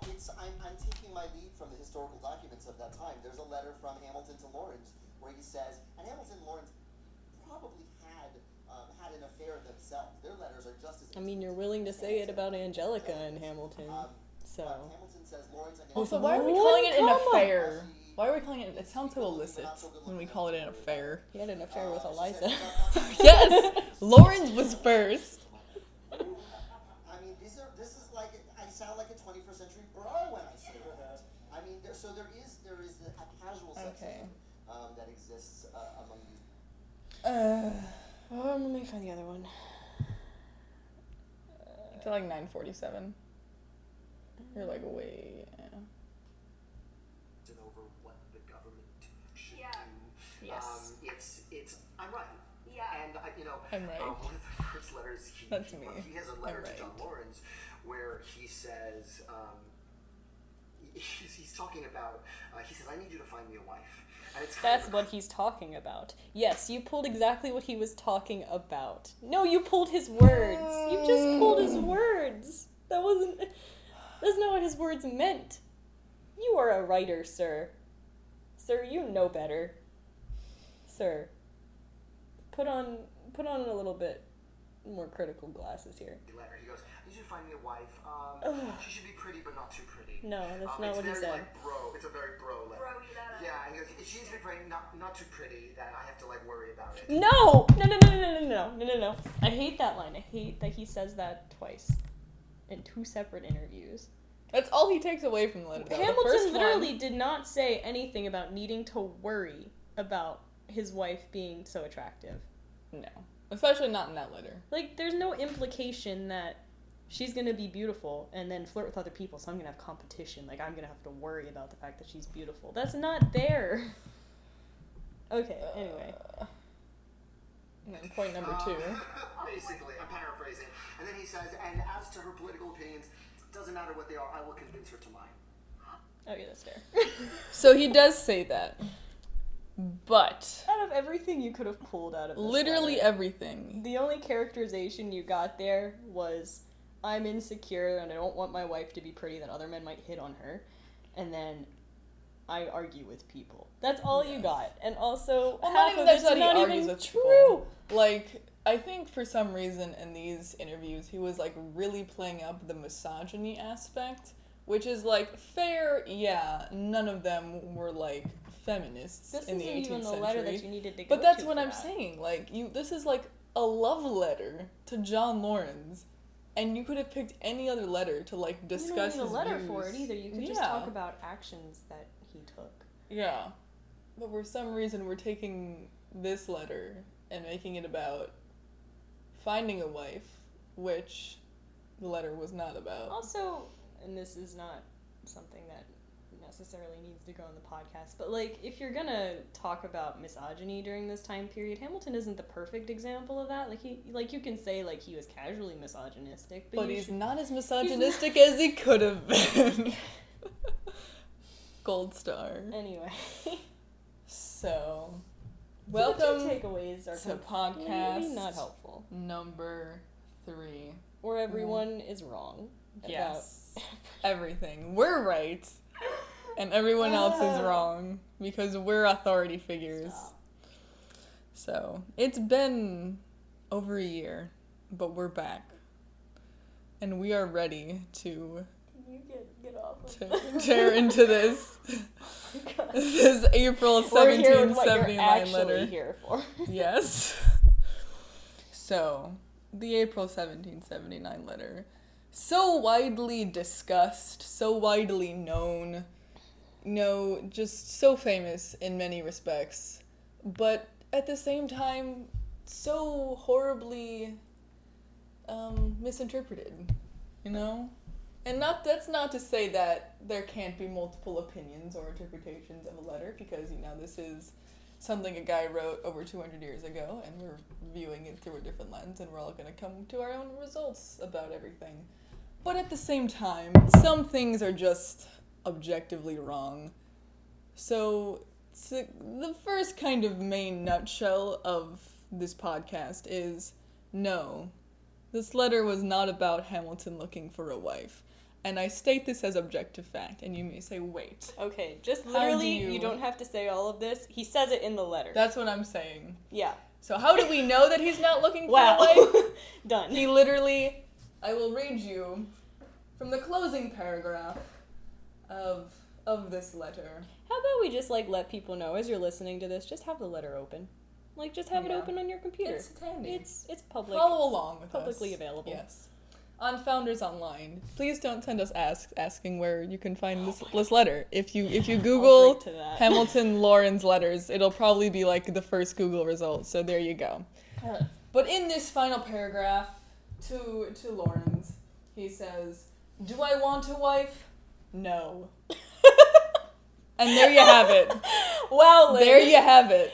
Well, it's I'm taking my lead from the historical documents of that time. There's a letter from Hamilton to Laurens where he says, and Hamilton and Laurens probably had an affair themselves. Their letters are just as... I mean, you're willing to say it about Angelica and Hamilton, so... Hamilton says Laurens and... Also, why are we calling it an affair? Why are we calling it... It sounds so illicit when we call it an affair. He had an affair with Eliza. Yes! Laurens was first. I mean, this is like... I sound like a 21st century bra when I say that. I mean, there is a casual sexism that exists among these... Let me find the other one. It's like 947. You're like, way. Yeah. Over what the government should do. Yes. It's I'm right. Yeah. And I'm right. One of the first letters he has a letter to John Laurens where he says he's talking about he says, I need you to find me a wife. That's what he's talking about. Yes, you pulled exactly what he was talking about. No, you pulled his words. You just pulled his words. That's not what his words meant. You are a writer, sir. Sir, you know better. Sir, put on a little bit more critical glasses here. He goes, you should find me a wife. She should be pretty, but not too pretty. No, that's not what he said. Like, bro. It's a very bro letter. Bro, yeah, and he goes, she needs to be pretty, not too pretty, that I have to like worry about it. No. I hate that line. I hate that he says that twice in two separate interviews. That's all he takes away from the letter. Hamilton literally did not say anything about needing to worry about his wife being so attractive. No. Especially not in that letter. Like, there's no implication that she's going to be beautiful and then flirt with other people, so I'm going to have competition. Like, I'm going to have to worry about the fact that she's beautiful. That's not there. Okay, anyway. And then point number two. Basically, I'm paraphrasing. And then he says, and as to her political opinions, it doesn't matter what they are, I will convince her to mine. Okay, that's fair. So he does say that. But out of everything you could have pulled out of this literally letter, everything, the only characterization you got there was, I'm insecure and I don't want my wife to be pretty that other men might hit on her, and then I argue with people. That's all you got. And also, well, half not even of that's not even argues with true. People. Like, I think for some reason in these interviews he was like really playing up the misogyny aspect, which is like fair. Yeah, none of them were like feminists this in the 18th even century. Letter that you needed to but that's to what I'm that. Saying. Like, you, this is like a love letter to John Laurens, and you could have picked any other letter to like discuss. You don't need a letter views. For it either. You could just talk about actions that he took. Yeah, but for some reason we're taking this letter and making it about finding a wife, which the letter was not about. Also, and this is not something that necessarily needs to go on the podcast, but like, if you're gonna talk about misogyny during this time period, Hamilton isn't the perfect example of that. Like, he, like, you can say like he was casually misogynistic, but he's not as misogynistic as he could have been. Gold star. Anyway, so welcome the takeaways are to podcast not helpful number 3, where everyone is wrong. Yes, everything. We're right. And everyone else is wrong, because we're authority figures. Stop. So, it's been over a year, but we're back. And we are ready to... Can you get off of tear into this, oh this April 1779 letter. Here for. Yes. So, the April 1779 letter. So widely discussed, so widely known, just so famous in many respects, but at the same time, so horribly misinterpreted, And that's not to say that there can't be multiple opinions or interpretations of a letter, because, this is something a guy wrote over 200 years ago, and we're viewing it through a different lens, and we're all going to come to our own results about everything. But at the same time, some things are just objectively wrong. So the first kind of main nutshell of this podcast is, no, this letter was not about Hamilton looking for a wife. And I state this as objective fact, and you may say, wait. Okay, just literally, you don't have to say all of this. He says it in the letter. That's what I'm saying. Yeah. So how do we know that he's not looking for a wife? Done. He literally, I will read you from the closing paragraph of this letter. How about we just, like, let people know, as you're listening to this, just have the letter open. Like, just have it open on your computer. It's handy. It's public. Follow along with publicly us. Available. Yes. On Founders Online. Please don't send us asks asking where you can find this letter. If you Google Hamilton Laurens letters, it'll probably be like the first Google result. So there you go. But in this final paragraph to Laurens, he says, "Do I want a wife? No." And there you have it. Wow, Liz. There you have it.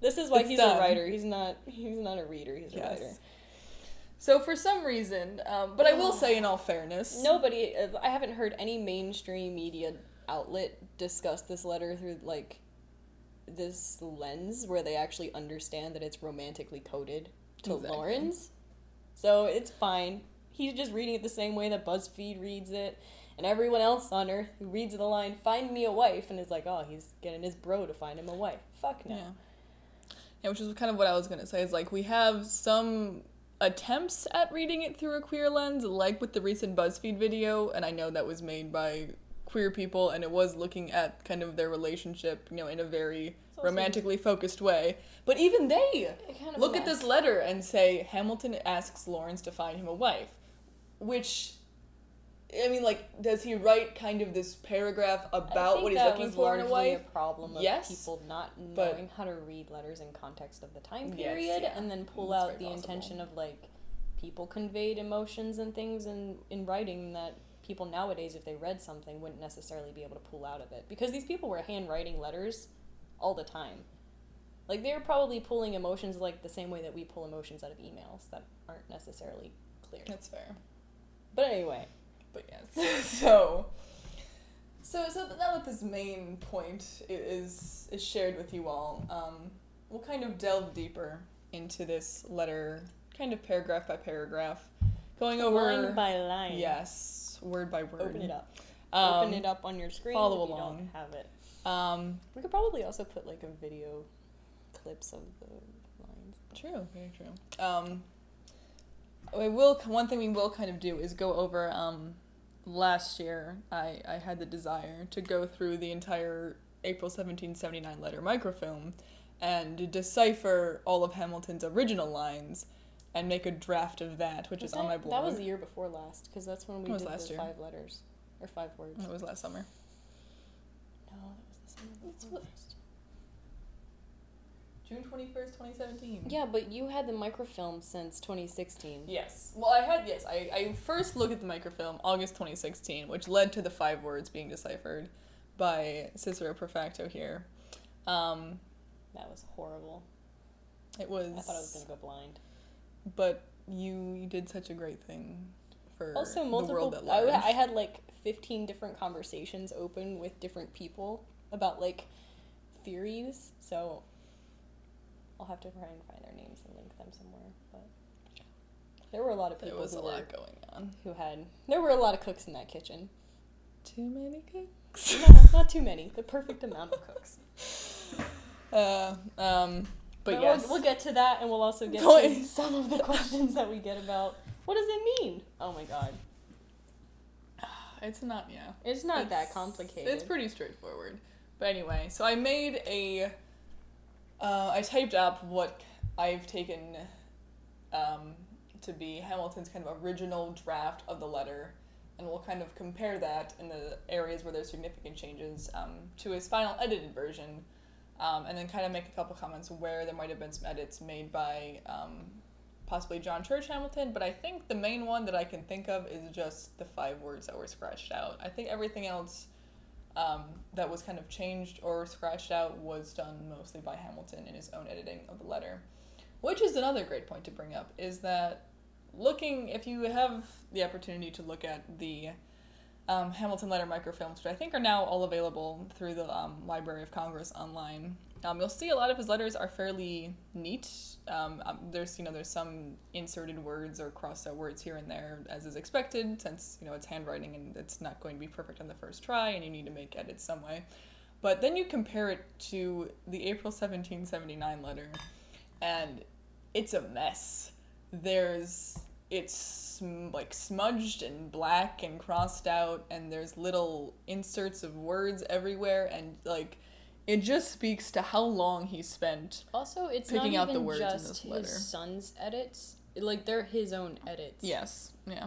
This is why he's done. A writer. He's not a reader. He's a writer. So for some reason, but I will say in all fairness... I haven't heard any mainstream media outlet discuss this letter through, like, this lens where they actually understand that it's romantically coded to Laurens. So it's fine. He's just reading it the same way that BuzzFeed reads it, and everyone else on Earth who reads the line, "Find me a wife," and is like, oh, he's getting his bro to find him a wife. Fuck no. Yeah, which is kind of what I was going to say, is, like, we have some... attempts at reading it through a queer lens, like with the recent BuzzFeed video, and I know that was made by queer people, and it was looking at kind of their relationship, you know, in a very romantically focused way. But even they kind of look at this letter and say, Hamilton asks Laurens to find him a wife. Which, I mean, like, does he write kind of this paragraph about what he's looking for in a wife? I think that was largely a problem of people not knowing how to read letters in context of the time period, and then pull out the intention of, like, people conveyed emotions and things in writing that people nowadays, if they read something, wouldn't necessarily be able to pull out of it. Because these people were handwriting letters all the time. Like, they're probably pulling emotions, like, the same way that we pull emotions out of emails that aren't necessarily clear. That's fair. But anyway... But yes, so now that this main point is shared with you all, we'll kind of delve deeper into this letter, kind of paragraph by paragraph, going over... Line by line. Yes, word by word. Open it up. Open it up on your screen if you don't have it. We could probably also put, like, a video clips of the lines. True, very true. One thing we will kind of do is go over, last year I had the desire to go through the entire April 1779 letter microfilm and decipher all of Hamilton's original lines and make a draft of that, which is on my blog. That was the year before last, because that's when we did the 5 letters, or 5 words. It was last summer. No, that was the summer. June 21st, 2017. Yeah, but you had the microfilm since 2016. Yes. Well, I first looked at the microfilm August 2016, which led to the 5 words being deciphered by Cicero Perfacto here. That was horrible. It was... I thought I was going to go blind. But you did such a great thing for the world at large. I had, like, 15 different conversations open with different people about, like, theories, so... I'll have to try and find their names and link them somewhere, but there were a lot of people. There was a lot going on. There were a lot of cooks in that kitchen. Too many cooks? No, not too many. The perfect amount of cooks. But yes, we'll get to that, and we'll also get to some of the questions that we get about what does it mean. Oh my god, it's not that complicated. It's pretty straightforward. But anyway, so I made a. I typed up what I've taken to be Hamilton's kind of original draft of the letter, and we'll kind of compare that in the areas where there's significant changes to his final edited version, and then kind of make a couple comments where there might have been some edits made by possibly John Church Hamilton, but I think the main one that I can think of is just the 5 words that were scratched out. I think everything else... that was kind of changed or scratched out was done mostly by Hamilton in his own editing of the letter, which is another great point to bring up, is that if you have the opportunity to look at the Hamilton letter microfilms, which I think are now all available through the Library of Congress online, You'll see a lot of his letters are fairly neat. There's some inserted words or crossed out words here and there, as is expected, since, it's handwriting and it's not going to be perfect on the first try and you need to make edits some way. But then you compare it to the April 1779 letter, and it's a mess. It's like smudged and black and crossed out, and there's little inserts of words everywhere, and it just speaks to how long he spent. Also, it's picking not out even the words just in this letter. His son's edits. They're his own edits. Yes. Yeah.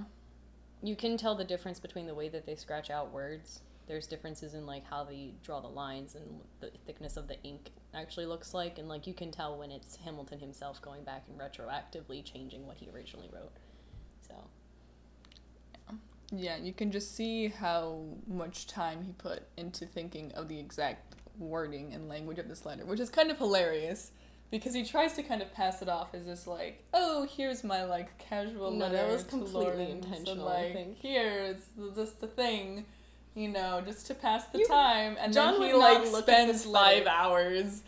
You can tell the difference between the way that they scratch out words. There's differences in how they draw the lines and the thickness of the ink actually looks like, and you can tell when it's Hamilton himself going back and retroactively changing what he originally wrote. So. Yeah, you can just see how much time he put into thinking of the exact wording and language of this letter, which is kind of hilarious because he tries to kind of pass it off as this here's my casual letter. That was completely intentional. I think here it's just a thing, just to pass the time. And John then he spends 5 hours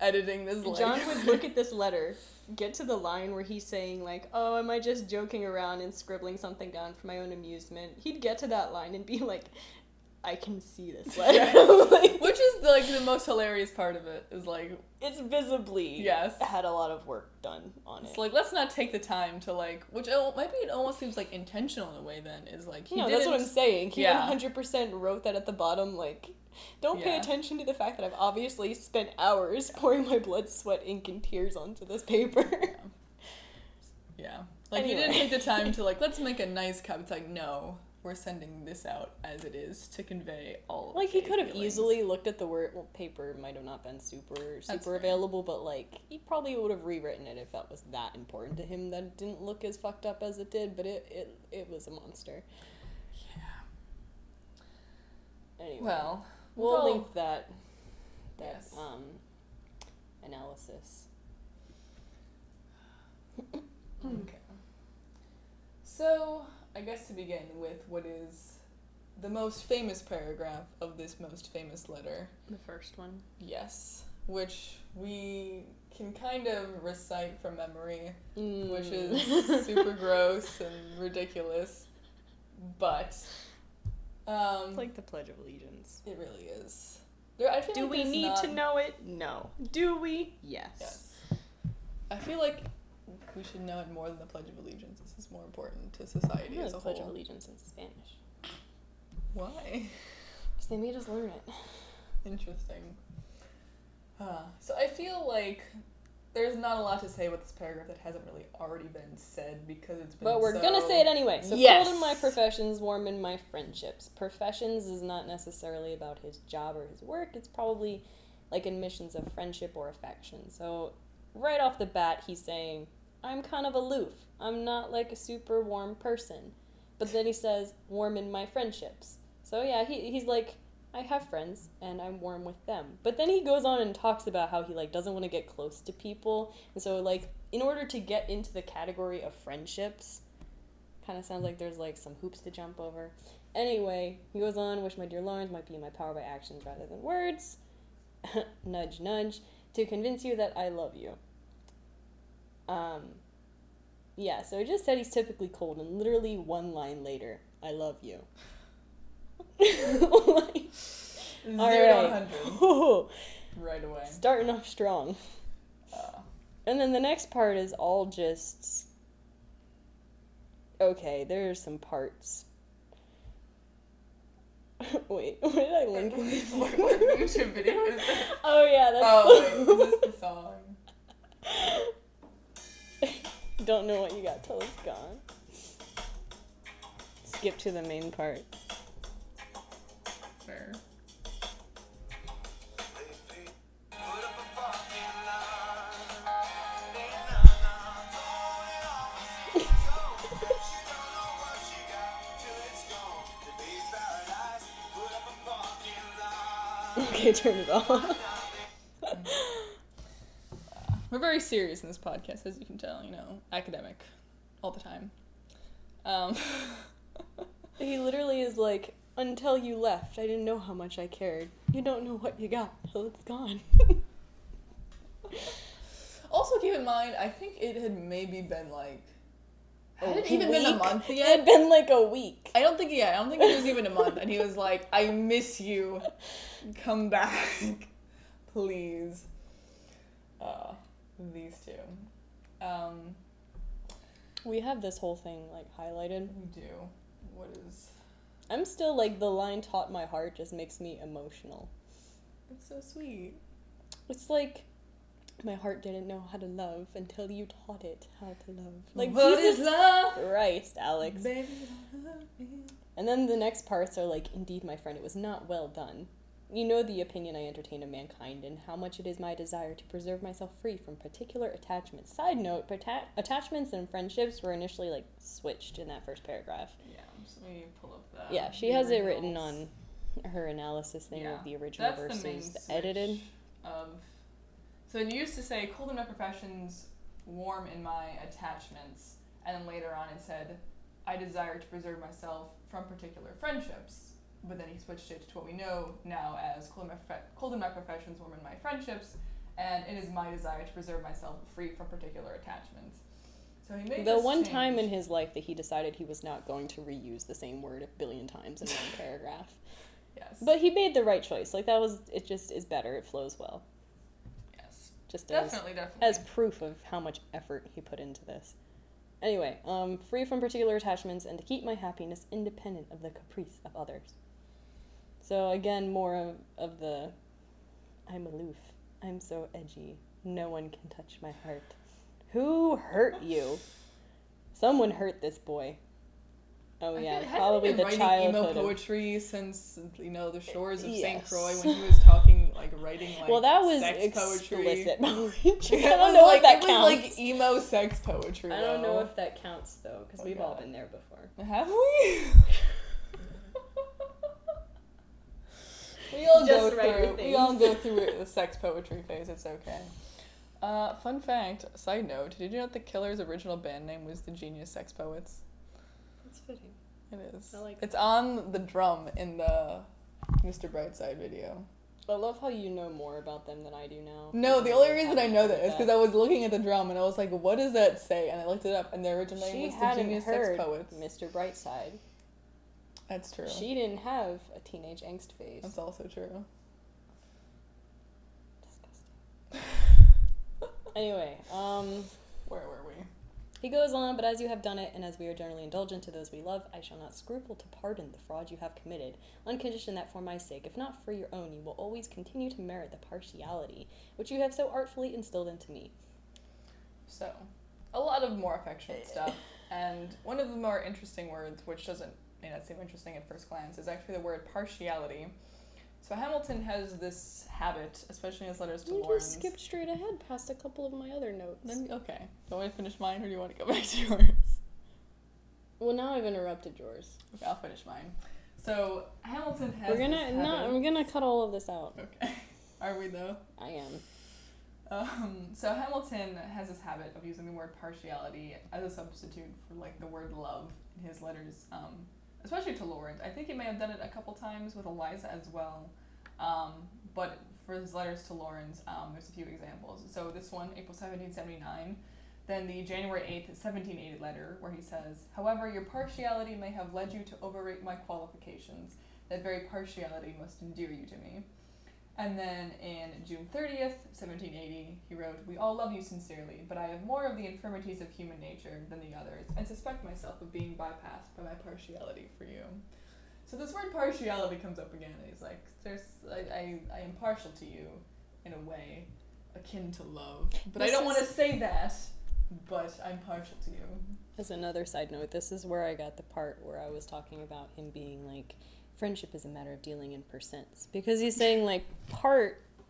editing this letter. John would look at this letter, get to the line where he's saying oh, am I just joking around and scribbling something down for my own amusement? He'd get to that line and be I can see this letter. Which is, the most hilarious part of it, is, It's visibly... Yes. ...had a lot of work done on it. It's, let's not take the time to, Which, maybe it almost seems, intentional in a way, then, is, he didn't... No, that's what I'm saying. He 100% wrote that at the bottom, don't pay attention to the fact that I've obviously spent hours pouring my blood, sweat, ink, and tears onto this paper. Yeah. Anyway. He didn't take the time to, let's make a nice copy. It's no... We're sending this out as it is to convey all of the he could have easily looked at the word. Well, paper might have not been super available, but he probably would have rewritten it if that was that important to him, that it didn't look as fucked up as it did, but it was a monster. Yeah. Anyway. Well, we'll link that yes. Analysis. Okay. So I guess to begin with what is the most famous paragraph of this most famous letter. The first one. Yes. Which we can kind of recite from memory, which is super gross and ridiculous. But... it's like the Pledge of Allegiance. It really is. Do we need to know it? No. Do we? Yes. I feel like... We should know it more than the Pledge of Allegiance. This is more important to society as a whole. The Pledge of Allegiance in Spanish. Why? Because they made us learn it. Interesting. So I feel like there's not a lot to say about this paragraph that hasn't really already been said because it's been. But we're gonna say it anyway. So yes. Cold in my professions, warm in my friendships. Professions is not necessarily about his job or his work. It's probably admissions of friendship or affection. So right off the bat, he's saying, I'm kind of aloof. I'm not a super warm person. But then he says, warm in my friendships. So yeah, he's I have friends and I'm warm with them. But then he goes on and talks about how he doesn't want to get close to people. And so in order to get into the category of friendships, kind of sounds like there's some hoops to jump over. Anyway, he goes on, wish my dear Laurens might be in my power by actions rather than words. Nudge, nudge. To convince you that I love you. Yeah, so it just said he's typically cold, and literally one line later, I love you. Zero right. 100. Right away. Starting off strong. And then the next part is all just... Okay, there's some parts. Wait, what did I link? What YouTube video is this? Oh, yeah, that's... Oh, wait, is this the song? Don't know what you got till it's gone. Skip to the main part. Fair. Okay, turn it off. We're very serious in this podcast, as you can tell, academic, all the time. He literally is until you left, I didn't know how much I cared. You don't know what you got till it's gone. Also, keep in mind, I think it had maybe been like. Had it even been a month yet? It had been like a week. I don't think it was even a month. And he was like, I miss you. Come back. Please. These two. We have this whole thing like highlighted. We do. What is... I'm still like, the line "taught my heart" just makes me emotional. It's so sweet. It's like, my heart didn't know how to love until you taught it how to love. Like, what Jesus is love? Christ, Alex. Baby, love me. And then the next parts are like, "Indeed, my friend, it was not well done. You know the opinion I entertain of mankind, and how much it is my desire to preserve myself free from particular attachments." Side note, attachments and friendships were initially, like, switched in that first paragraph. Yeah, so maybe pull up that. Yeah, she has it written on her analysis thing of the original versus the edited. So it used to say, "Cold in my professions, warm in my attachments," and then later on it said, "I desire to preserve myself from particular friendships." But then he switched it to what we know now as "Cold in my professions, warm in my friendships," and "it is my desire to preserve myself free from particular attachments." So he made the one change. Time in his life that he decided he was not going to reuse the same word a billion times in one paragraph. Yes. But he made the right choice. Like, that was, it just is better. It flows well. Yes. Just definitely. As proof of how much effort he put into this. Anyway, "free from particular attachments and to keep my happiness independent of the caprice of others." So again, more of the, "I'm aloof, I'm so edgy, no one can touch my heart." Who hurt you? Someone hurt this boy. Oh yeah, probably the childhood. Has he been writing emo poetry since, you know, the shores of St. Croix, when he was talking, like, writing, like, well, that was sex explicit poetry. I don't know if that counts. It was like emo sex poetry, I don't know if that counts, though, because we've all been there before. Have we? We all go through the sex poetry phase. It's okay. Fun fact, side note, did you know that The Killer's original band name was the Genius Sex Poets? That's fitting. It is. I like it. It's on the drum in the Mr. Brightside video. I love how you know more about them than I do now. No, the only reason I know that is because I was looking at the drum and I was like, what does that say? And I looked it up, and their original name was the Genius Sex Poets. Mr. Brightside. That's true. She didn't have a teenage angst phase. That's also true. Disgusting. Anyway, where were we? He goes on, "But as you have done it, and as we are generally indulgent to those we love, I shall not scruple to pardon the fraud you have committed, on condition that for my sake, if not for your own, you will always continue to merit the partiality which you have so artfully instilled into me." So, a lot of more affectionate stuff. And one of the more interesting words, which doesn't may not seem interesting at first glance, is actually the word partiality. So Hamilton has this habit, especially in his letters to Laurens. You just skipped straight ahead past a couple of my other notes. Okay. Do you want me to finish mine, or do you want to go back to yours? Well, now I've interrupted yours. Okay, I'll finish mine. So Hamilton has I'm gonna cut all of this out. Okay. Are we, though? I am. So Hamilton has this habit of using the word partiality as a substitute for, like, the word love in his letters, especially to Laurens. I think he may have done it a couple times with Eliza as well. But for his letters to Laurens, there's a few examples. So this one, April 1779, then the January 8th, 1780 letter, where he says, "However, your partiality may have led you to overrate my qualifications. That very partiality must endear you to me." And then in June 30th, 1780, he wrote, "We all love you sincerely, but I have more of the infirmities of human nature than the others, and suspect myself of being bypassed by my partiality for you." So this word partiality comes up again, and he's like, I am partial to you in a way akin to love, but I don't want to say that, but I'm partial to you. As another side note, this is where I got the part where I was talking about him being like, friendship is a matter of dealing in percents, because he's saying, like,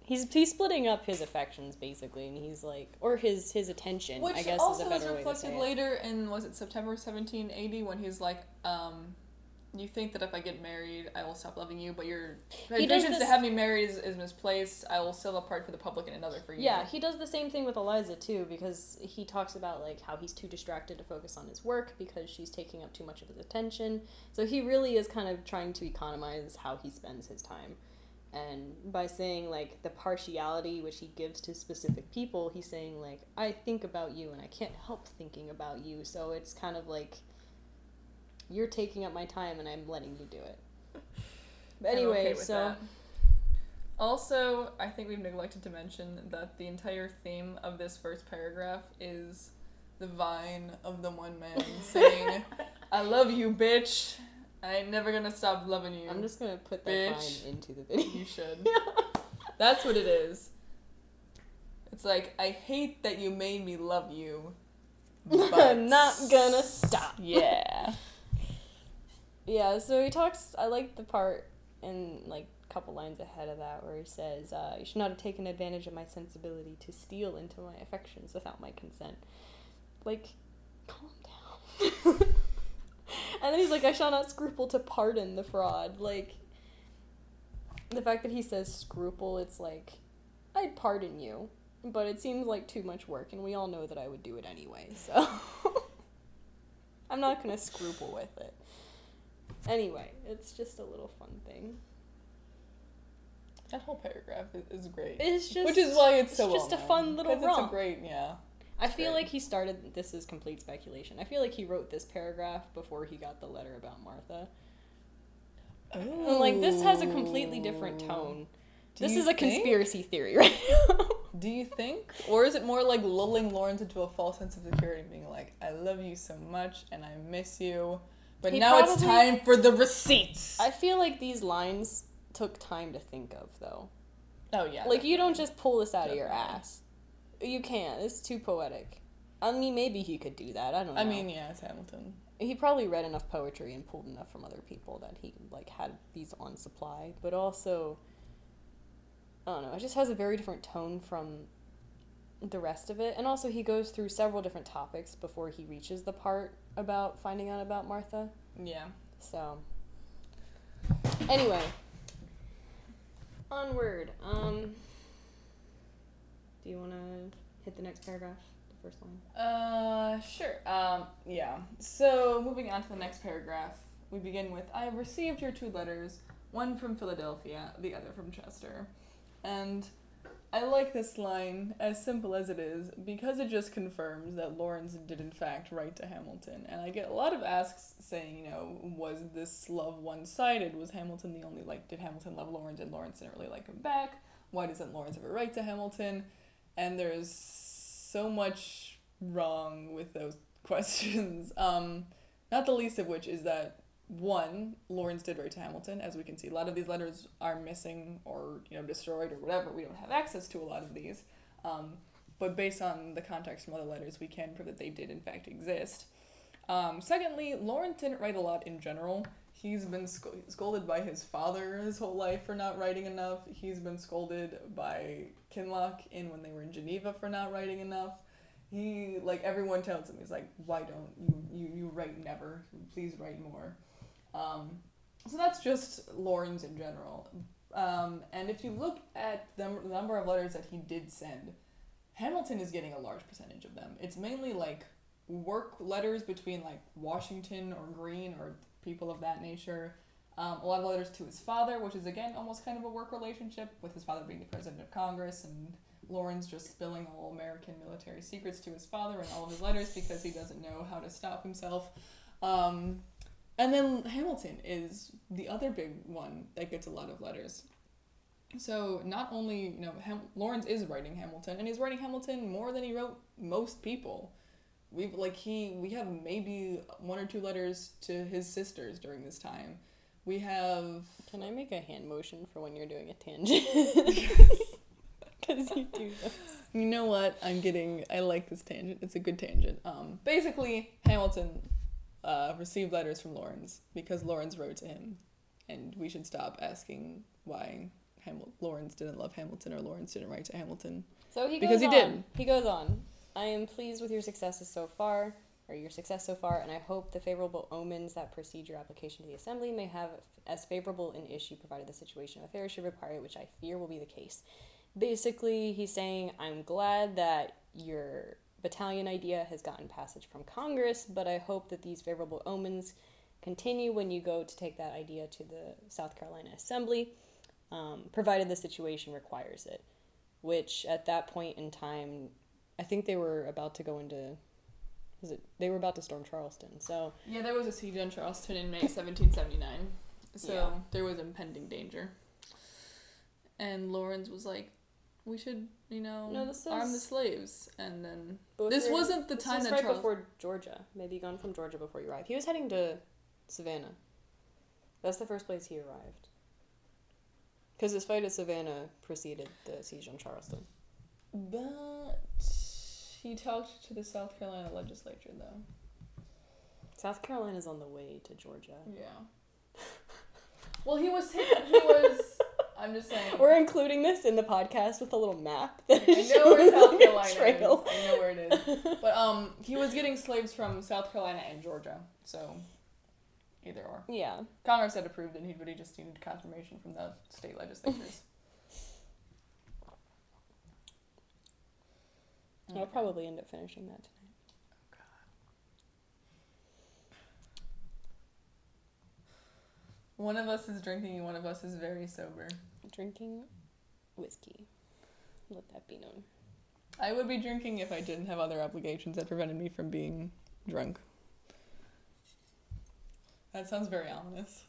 he's splitting up his affections, basically, and he's like, or his attention, which I guess is a better way to say it. Which also is reflected later in, was it September 1780, when he's like, you think that if I get married, I will stop loving you, but your ambitions to have me married is misplaced. I will sell a part for the public and another for you. Yeah, he does the same thing with Eliza, too, because he talks about, like, how he's too distracted to focus on his work because she's taking up too much of his attention. So he really is kind of trying to economize how he spends his time. And by saying, like, the partiality which he gives to specific people, he's saying, like, I think about you and I can't help thinking about you. So it's kind of like, you're taking up my time and I'm letting you do it. But anyway, okay so... That. Also, I think we've neglected to mention that the entire theme of this first paragraph is the vine of the one man saying, I love you, bitch. I ain't never gonna stop loving you. I'm just gonna put that vine into the video. You should. Yeah. That's what it is. It's like, I hate that you made me love you, but... I'm not gonna stop. Yeah. Yeah, so he talks... I like the part in, like, couple lines ahead of that where he says, you should not have taken advantage of my sensibility to steal into my affections without my consent. Like, calm down. And then he's like, I shall not scruple to pardon the fraud. Like, the fact that he says scruple, it's like, I'd pardon you, but it seems like too much work, and we all know that I would do it anyway, so I'm not gonna scruple with it. Anyway, it's just a little fun thing. That whole paragraph is great. It's just... Which is why it's so well-known. It's just a fun little romp. Because it's a great, yeah. I feel like he started... This is complete speculation. I feel like he wrote this paragraph before he got the letter about Martha. Oh. And, like, this has a completely different tone. This is a conspiracy theory right now. Do you think? Or is it more like lulling Laurens into a false sense of security and being like, I love you so much and I miss you, but now it's time for the receipts. I feel like these lines... took time to think of, though. Oh, yeah. Like, you don't just pull this out of your ass. You can't. It's too poetic. I mean, maybe he could do that. I don't know. I mean, yeah, it's Hamilton. He probably read enough poetry and pulled enough from other people that he, like, had these on supply. But also, I don't know, it just has a very different tone from the rest of it. And also, he goes through several different topics before he reaches the part about finding out about Martha. Yeah. So. Anyway. Onward. Do you want to hit the next paragraph? The first line? Sure. Yeah. So, moving on to the next paragraph, we begin with, I have received your two letters, one from Philadelphia, the other from Chester. And I like this line, as simple as it is, because it just confirms that Laurens did in fact write to Hamilton. And I get a lot of asks saying, you know, was this love one-sided? Was Hamilton the only, like, did Hamilton love Laurens and Laurens didn't really like him back? Why doesn't Laurens ever write to Hamilton? And there's so much wrong with those questions. Not the least of which is that, one, Laurens did write to Hamilton, as we can see. A lot of these letters are missing or, you know, destroyed or whatever. We don't have access to a lot of these. But based on the context from other letters, we can prove that they did, in fact, exist. Secondly, Laurens didn't write a lot in general. He's been scolded by his father his whole life for not writing enough. He's been scolded by Kinloch when they were in Geneva for not writing enough. He, like, everyone tells him, he's like, why don't you write never? Please write more. So that's just Laurens in general. And if you look at the number of letters that he did send, Hamilton is getting a large percentage of them. It's mainly, like, work letters between, like, Washington or Greene or people of that nature. A lot of letters to his father, which is, again, almost kind of a work relationship, with his father being the president of Congress and Laurens just spilling all American military secrets to his father in all of his letters because he doesn't know how to stop himself. And then Hamilton is the other big one that gets a lot of letters. So not only, you know, Laurens is writing Hamilton, and he's writing Hamilton more than he wrote most people. We have maybe one or two letters to his sisters during this time. We have... Can I make a hand motion for when you're doing a tangent? Because you do this. You know what? I like this tangent. It's a good tangent. Basically, Hamilton... received letters from Laurens because Laurens wrote to him, and we should stop asking why Laurens didn't love Hamilton or Laurens didn't write to Hamilton. So he goes because he on. Did. He goes on. I am pleased with your success so far, and I hope the favorable omens that precede your application to the Assembly may have as favorable an issue, provided the situation of affairs should require it, which I fear will be the case. Basically, he's saying, I'm glad that your battalion idea has gotten passage from Congress, but I hope that these favorable omens continue when you go to take that idea to the South Carolina Assembly. provided the situation requires it, which at that point in time, I think they were about to go into... They were about to storm Charleston, so... Yeah, there was a siege on Charleston in May 1779, so yeah. There was impending danger. And Laurens was like, we should, arm the slaves, and then... This wasn't the time that Charleston... right before Georgia. Maybe gone from Georgia before you arrived. He was heading to Savannah. That's the first place he arrived. Because his fight at Savannah preceded the siege on Charleston. But... He talked to the South Carolina legislature, though. South Carolina's on the way to Georgia. Yeah. Well, he was... I'm just saying... We're including this in the podcast with a little map. I know where it is. But he was getting slaves from South Carolina and Georgia, so either or. Yeah. Congress had approved it, but he just needed confirmation from the state legislatures. I'll probably end up finishing that tonight. Oh, God. One of us is drinking and one of us is very sober. Drinking whiskey. Let that be known. I would be drinking if I didn't have other obligations that prevented me from being drunk. That sounds very ominous.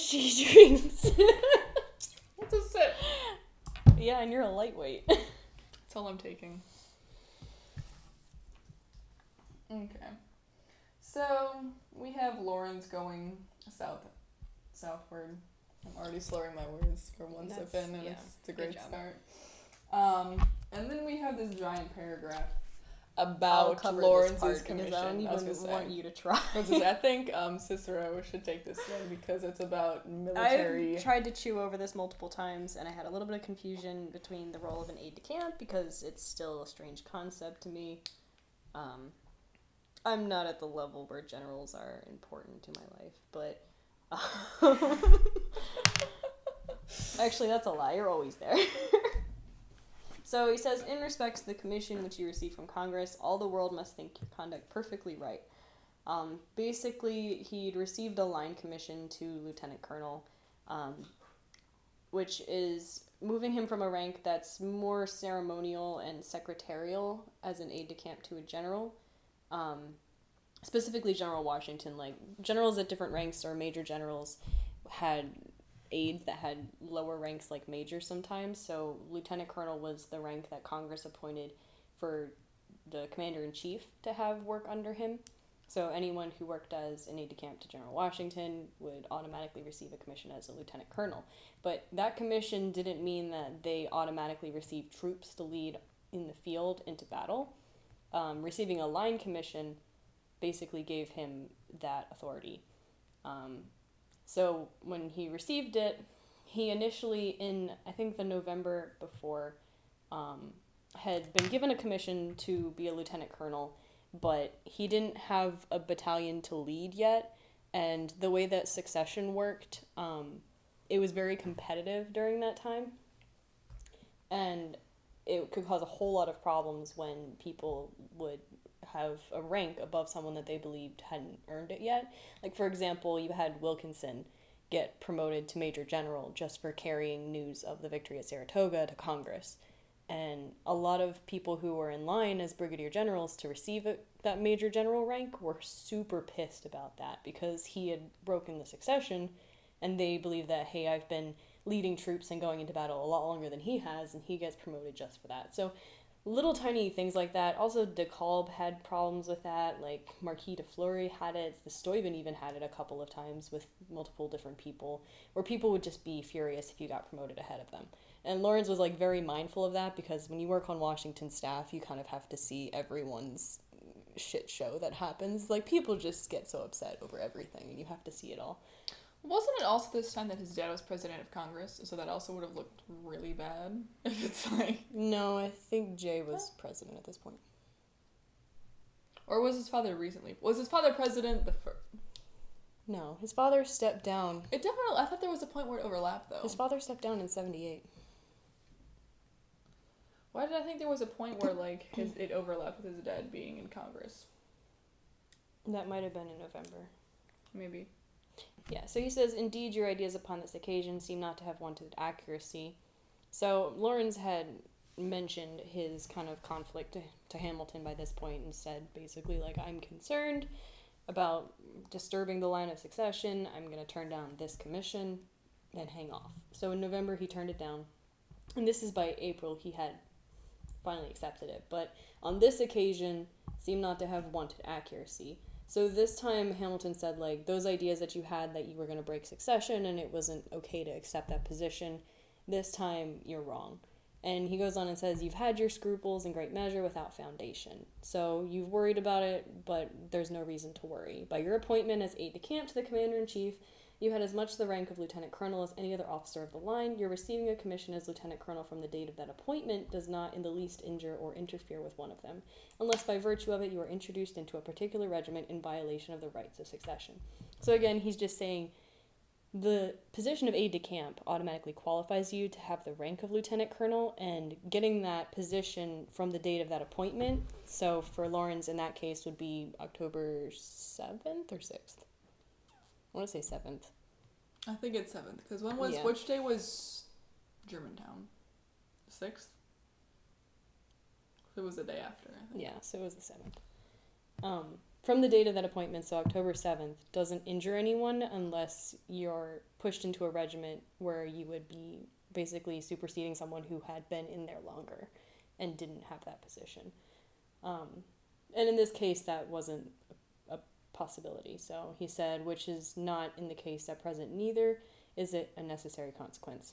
She drinks. What's a sip? Yeah, and you're a lightweight. That's all I'm taking. Okay. So, we have Laurens going southward. I'm already slurring my words for one sip in, and it's a great start. And then we have this giant paragraph about Laurens's commission. I want you to try. I think Cicero should take this one because it's about military. I tried to chew over this multiple times, and I had a little bit of confusion between the role of an aide-de-camp because it's still a strange concept to me. I'm not at the level where generals are important to my life, but actually, that's a lie. You're always there. So he says, in respect to the commission which you receive from Congress, all the world must think your conduct perfectly right. Basically, he'd received a line commission to lieutenant colonel, which is moving him from a rank that's more ceremonial and secretarial as an aide-de-camp to a general. Specifically General Washington. Like, generals at different ranks or major generals had... aides that had lower ranks like majors sometimes, so lieutenant colonel was the rank that Congress appointed for the commander-in-chief to have work under him. So anyone who worked as an aide-de-camp to General Washington would automatically receive a commission as a lieutenant colonel. But that commission didn't mean that they automatically received troops to lead in the field into battle. Receiving a line commission basically gave him that authority. So when he received it, he initially, in I think the November before, had been given a commission to be a lieutenant colonel, but he didn't have a battalion to lead yet. And the way that succession worked, it was very competitive during that time. And it could cause a whole lot of problems when people would have a rank above someone that they believed hadn't earned it yet. Like, for example, you had Wilkinson get promoted to major general just for carrying news of the victory at Saratoga to Congress. And a lot of people who were in line as brigadier generals to receive that major general rank were super pissed about that because he had broken the succession, and they believed that, hey, I've been leading troops and going into battle a lot longer than he has, and he gets promoted just for that. So little tiny things like that. Also, de Kalb had problems with that. Like, Marquis de Fleury had it. The Steuben even had it a couple of times with multiple different people, where people would just be furious if you got promoted ahead of them. And Laurens was, like, very mindful of that because when you work on Washington's staff, you kind of have to see everyone's shit show that happens. Like, people just get so upset over everything, and you have to see it all. Wasn't it also this time that his dad was president of Congress? So that also would have looked really bad if it's like... No, I think Jay was president at this point. Or was his father recently? Was his father president the first? No, his father stepped down. It definitely... I thought there was a point where it overlapped, though. His father stepped down in 78. Why did I think there was a point where, like, it overlapped with his dad being in Congress? That might have been in November. Maybe. Yeah, so he says, indeed, your ideas upon this occasion seem not to have wanted accuracy. So Laurens had mentioned his kind of conflict to Hamilton by this point and said basically, like, I'm concerned about disturbing the line of succession. I'm going to turn down this commission and hang off. So in November, he turned it down. And this is by April, he had finally accepted it. But on this occasion, seemed not to have wanted accuracy. So this time, Hamilton said, like, those ideas that you had that you were going to break succession and it wasn't okay to accept that position, this time you're wrong. And he goes on and says, you've had your scruples in great measure without foundation. So you've worried about it, but there's no reason to worry. By your appointment as aide-de-camp to the commander-in-chief, you had as much the rank of lieutenant colonel as any other officer of the line. Your receiving a commission as lieutenant colonel from the date of that appointment does not in the least injure or interfere with one of them, unless by virtue of it you are introduced into a particular regiment in violation of the rights of succession. So again, he's just saying the position of aide-de-camp automatically qualifies you to have the rank of lieutenant colonel, and getting that position from the date of that appointment, so for Laurens in that case would be October 7th or 6th? I want to say 7th. I think it's 7th, because when was, which day was Germantown? 6th? It was the day after, I think. Yeah, so it was the 7th. From the date of that appointment, so October 7th, doesn't injure anyone unless you're pushed into a regiment where you would be basically superseding someone who had been in there longer and didn't have that position. And in this case, that wasn't possibility. So he said, which is not in the case at present, neither is it a necessary consequence.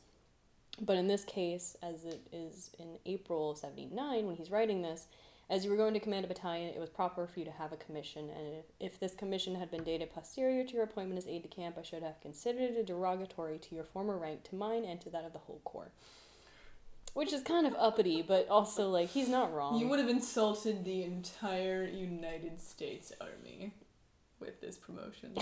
But in this case, as it is in April of 79 when he's writing this, as you were going to command a battalion, it was proper for you to have a commission, and if this commission had been dated posterior to your appointment as aide-de-camp, I should have considered it derogatory to your former rank, to mine, and to that of the whole corps. Which is kind of uppity, but also, like, he's not wrong. You would have insulted the entire United States Army with this promotion.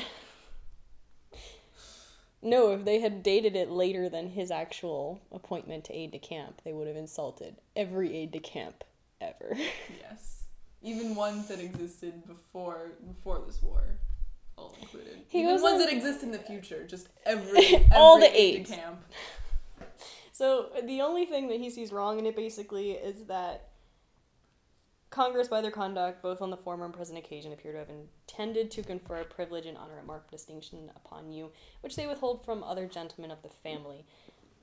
No, if they had dated it later than his actual appointment to aide-de-camp, they would have insulted every aide-de-camp ever. Yes. Even ones that existed before this war, all included. Even ones that exist in the future, just every all the aide-de-camp. So the only thing that he sees wrong in it basically is that Congress, by their conduct, both on the former and present occasion, appear to have intended to confer a privilege and honor and mark of distinction upon you, which they withhold from other gentlemen of the family.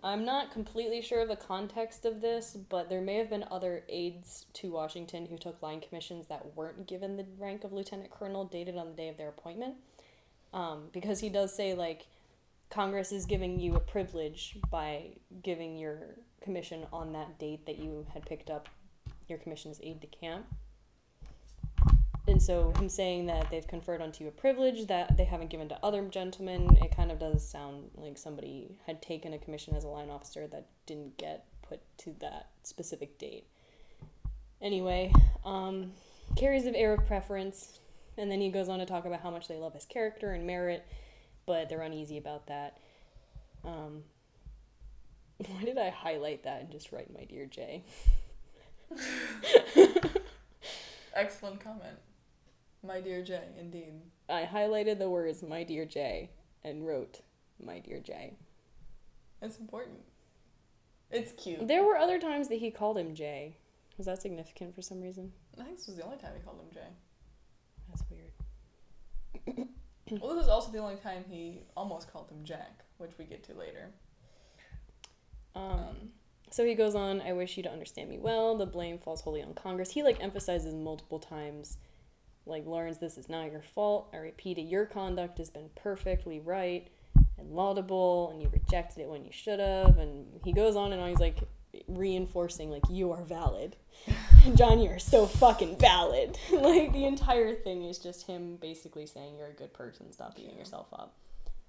I'm not completely sure of the context of this, but there may have been other aides to Washington who took line commissions that weren't given the rank of lieutenant colonel dated on the day of their appointment, because he does say, like, Congress is giving you a privilege by giving your commission on that date that you had picked up your commission as aide-de-camp. And so him saying that they've conferred onto you a privilege that they haven't given to other gentlemen, it kind of does sound like somebody had taken a commission as a line officer that didn't get put to that specific date. Anyway, carries an air of preference, and then he goes on to talk about how much they love his character and merit, but they're uneasy about that. Why did I highlight that and just write my dear Jay? Excellent comment. My dear Jay, indeed. I highlighted the words my dear Jay and wrote my dear Jay. It's important. It's cute. There were other times that he called him Jay. Was that significant for some reason? I think this was the only time he called him Jay. That's weird. Well, this was also the only time he almost called him Jack, which we get to later. So he goes on, I wish you to understand me well. The blame falls wholly on Congress. He, like, emphasizes multiple times, like, Laurens, this is not your fault. I repeat it, your conduct has been perfectly right and laudable, and you rejected it when you should have. And he goes on and on. He's, like, reinforcing, like, you are valid. John, you are so fucking valid. Like, the entire thing is just him basically saying you're a good person. Stop beating yourself up.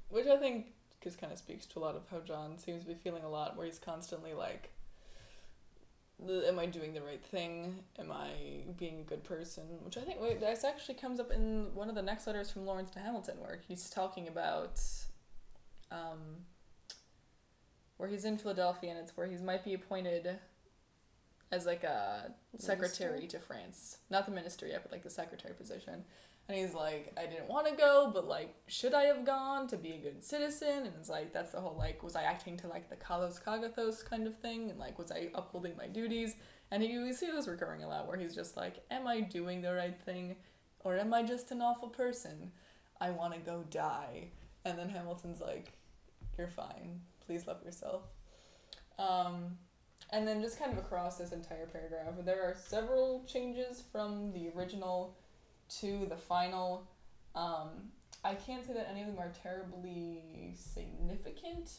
Which I think just kind of speaks to a lot of how John seems to be feeling a lot, where he's constantly like, am I doing the right thing? Am I being a good person? Which I think this actually comes up in one of the next letters from Laurens to Hamilton, where he's talking about, where he's in Philadelphia, and it's where he might be appointed as, like, a secretary to France. Not the ministry yet, but, like, the secretary position. And he's like, I didn't want to go, but, like, should I have gone to be a good citizen? And it's like, that's the whole, like, was I acting to, like, the kalos kagathos kind of thing? And, like, was I upholding my duties? And you see this recurring a lot where he's just like, am I doing the right thing? Or am I just an awful person? I want to go die. And then Hamilton's like, you're fine. Please love yourself. And then just kind of across this entire paragraph, there are several changes from the original to the final. I can't say that any of them are terribly significant.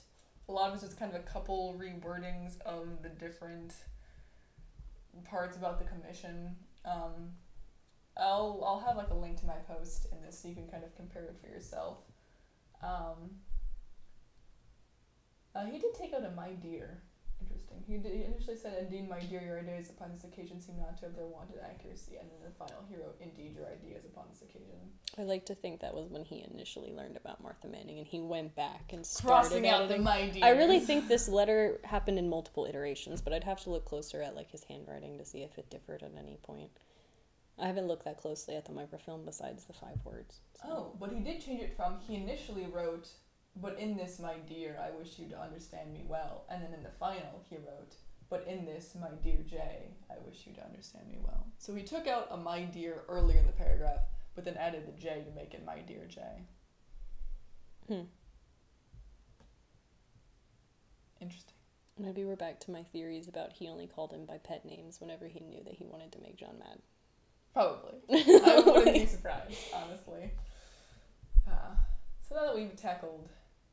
A lot of it's just kind of a couple rewordings of the different parts about the commission. I'll have like a link to my post in this so you can kind of compare it for yourself. He did take out a my dear. Interesting. He initially said, "Indeed, my dear, your ideas upon this occasion seem not to have their wanted accuracy." And then the final, he wrote, "Indeed, your ideas upon this occasion." I like to think that was when he initially learned about Martha Manning, and he went back and started crossing out the my dears. I really think this letter happened in multiple iterations, but I'd have to look closer at like his handwriting to see if it differed at any point. I haven't looked that closely at the microfilm besides the 5 words. So. Oh, but he did change it from, he initially wrote, "But in this, my dear, I wish you to understand me well." And then in the final, he wrote, "But in this, my dear Jay, I wish you to understand me well." So he took out a my dear earlier in the paragraph, but then added the J to make it my dear Jay. Interesting. Maybe we're back to my theories about he only called him by pet names whenever he knew that he wanted to make John mad. Probably. I wouldn't be surprised, honestly. So now that we've tackled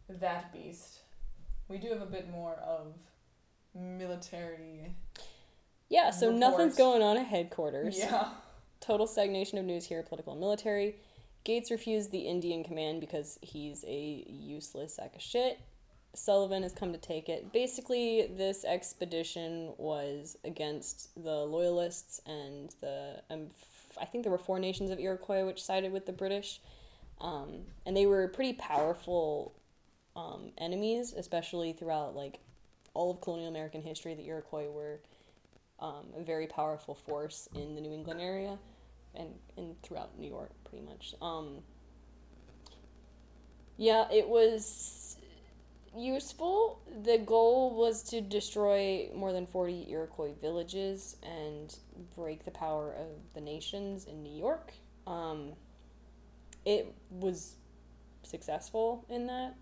that beast, we do have a bit more of military. Yeah, so report. Nothing's going on at headquarters. Yeah. Total stagnation of news here, political and military. Gates refused the Indian command because he's a useless sack of shit. Sullivan has come to take it. Basically, this expedition was against the Loyalists and the... I think there were 4 nations of Iroquois which sided with the British. And they were pretty powerful enemies, especially throughout, like, all of colonial American history. The Iroquois were a very powerful force in the New England area and throughout New York, pretty much. Yeah, it was... useful. The goal was to destroy more than 40 Iroquois villages and break the power of the nations in New York. It was successful in that.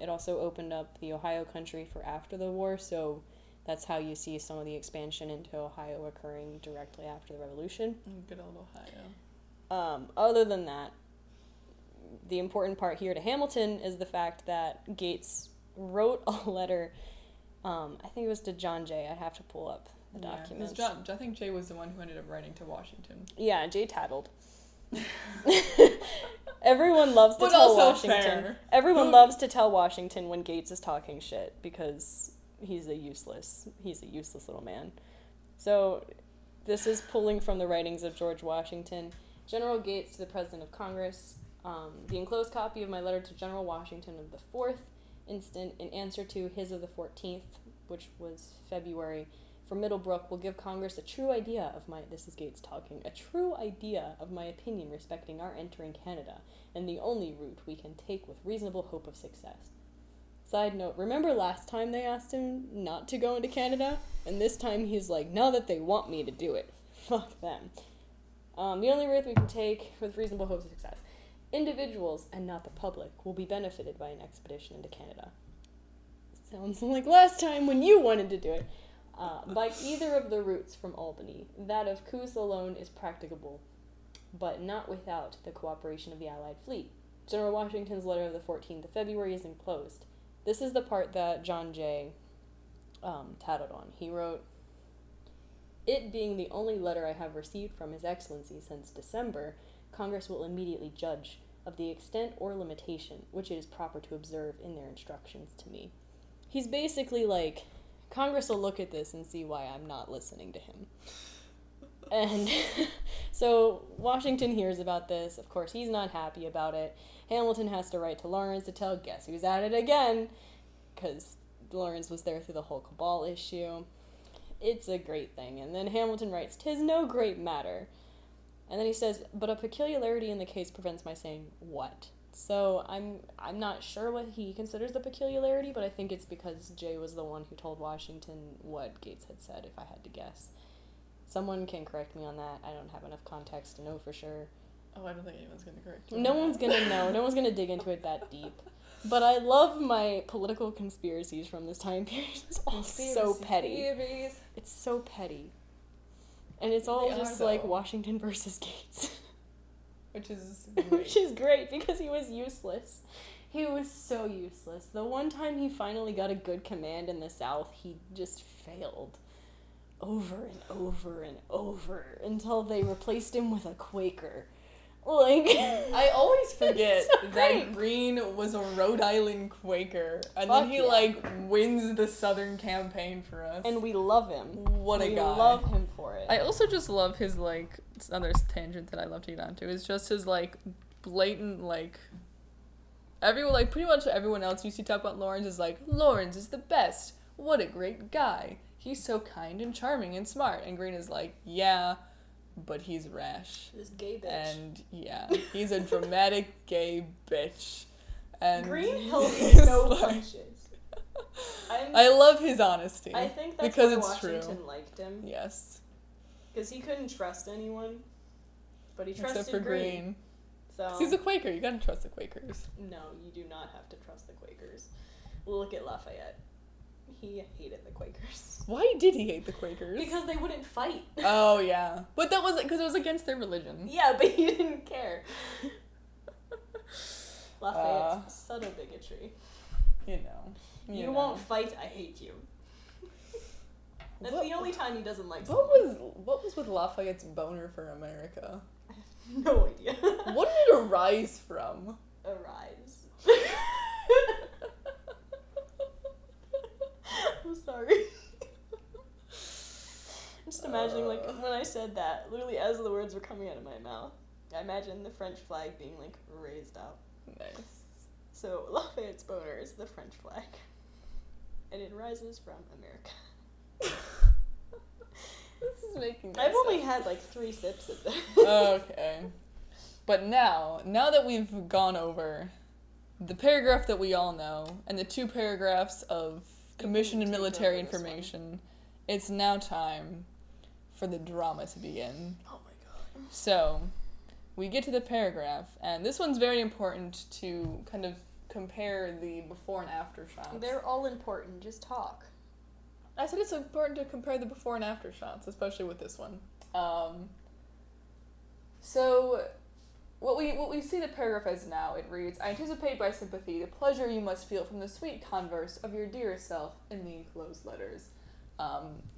It also opened up the Ohio country for after the war, so that's how you see some of the expansion into Ohio occurring directly after the Revolution. Good old Ohio. Other than that, the important part here to Hamilton is the fact that Gates wrote a letter, I think it was to John Jay. I'd have to pull up the documents. I think Jay was the one who ended up writing to Washington. Yeah, Jay tattled. Everyone loves to tell Washington. Fair. Everyone loves to tell Washington when Gates is talking shit because he's a useless little man. So this is pulling from the writings of George Washington. General Gates to the President of Congress. The enclosed copy of my letter to General Washington of the 4th instant in answer to his of the 14th, which was February, from Middlebrook will give Congress a true idea of my, this is Gates talking, a true idea of my opinion respecting our entering Canada and the only route we can take with reasonable hope of success. Side note, remember last time they asked him not to go into Canada? And this time he's like, now that they want me to do it, fuck them. The only route we can take with reasonable hope of success. Individuals, and not the public, will be benefited by an expedition into Canada. Sounds like last time when you wanted to do it. By either of the routes from Albany, that of Coos alone is practicable, but not without the cooperation of the Allied fleet. General Washington's letter of the 14th of February is enclosed. This is the part that John Jay tattled on. He wrote, "It being the only letter I have received from His Excellency since December, Congress will immediately judge of the extent or limitation which it is proper to observe in their instructions to me." He's basically like, Congress will look at this and see why I'm not listening to him. And so Washington hears about this. Of course, he's not happy about it. Hamilton has to write to Laurens to tell, guess who's at it again? Because Laurens was there through the whole cabal issue. It's a great thing. And then Hamilton writes, "'Tis no great matter." And then he says, but a peculiarity in the case prevents my saying what. So I'm not sure what he considers the peculiarity, but I think it's because Jay was the one who told Washington what Gates had said, if I had to guess. Someone can correct me on that. I don't have enough context to know for sure. Oh, I don't think anyone's going to correct you. No one's going to know. No one's going to dig into it that deep. But I love my political conspiracies from this time period. It's all so petty. Theories. It's so petty. And it's all like Washington versus Gates. Which is great. Which is great because he was useless. He was so useless. The one time he finally got a good command in the South, he just failed. Over and over and over until they replaced him with a Quaker. Like, I always forget that Greene was a Rhode Island Quaker, and then he wins the Southern campaign for us, and we love him. What a guy! We love him for it. I also just love his another tangent that I love to get onto is just his blatant everyone pretty much everyone else you see talk about Laurens is Laurens is the best. What a great guy. He's so kind and charming and smart. And Greene is yeah, but he's rash. This gay bitch. And yeah, he's a dramatic gay bitch. And Greene held no punches. I love his honesty. I think that's because Washington liked him. Yes. Because he couldn't trust anyone, but he trusted Greene. So he's a Quaker. You gotta trust the Quakers. No, you do not have to trust the Quakers. Look at Lafayette. He hated the Quakers. Why did he hate the Quakers? Because they wouldn't fight. Oh, yeah. But that was because it was against their religion. Yeah, but he didn't care. Lafayette's subtle bigotry. You know. You won't fight, I hate you. That's the only time he doesn't like someone. What was with Lafayette's boner for America? I have no idea. What did it arise from? Arise. I'm sorry. I'm just imagining, when I said that, literally as the words were coming out of my mouth, I imagined the French flag being, raised up. Nice. So, Lafayette's boner is the French flag. And it rises from America. This is making no sense. Only had, 3 sips of this. Okay. But now that we've gone over the paragraph that we all know, and the 2 paragraphs of Commission and military information. It's now time for the drama to begin. Oh my god. So, we get to the paragraph, and this one's very important to kind of compare the before and after shots. They're all important, just talk. I said it's important to compare the before and after shots, especially with this one. So, what we see the paragraph as now, it reads, I anticipate by sympathy the pleasure you must feel from the sweet converse of your dear self in the enclosed letters.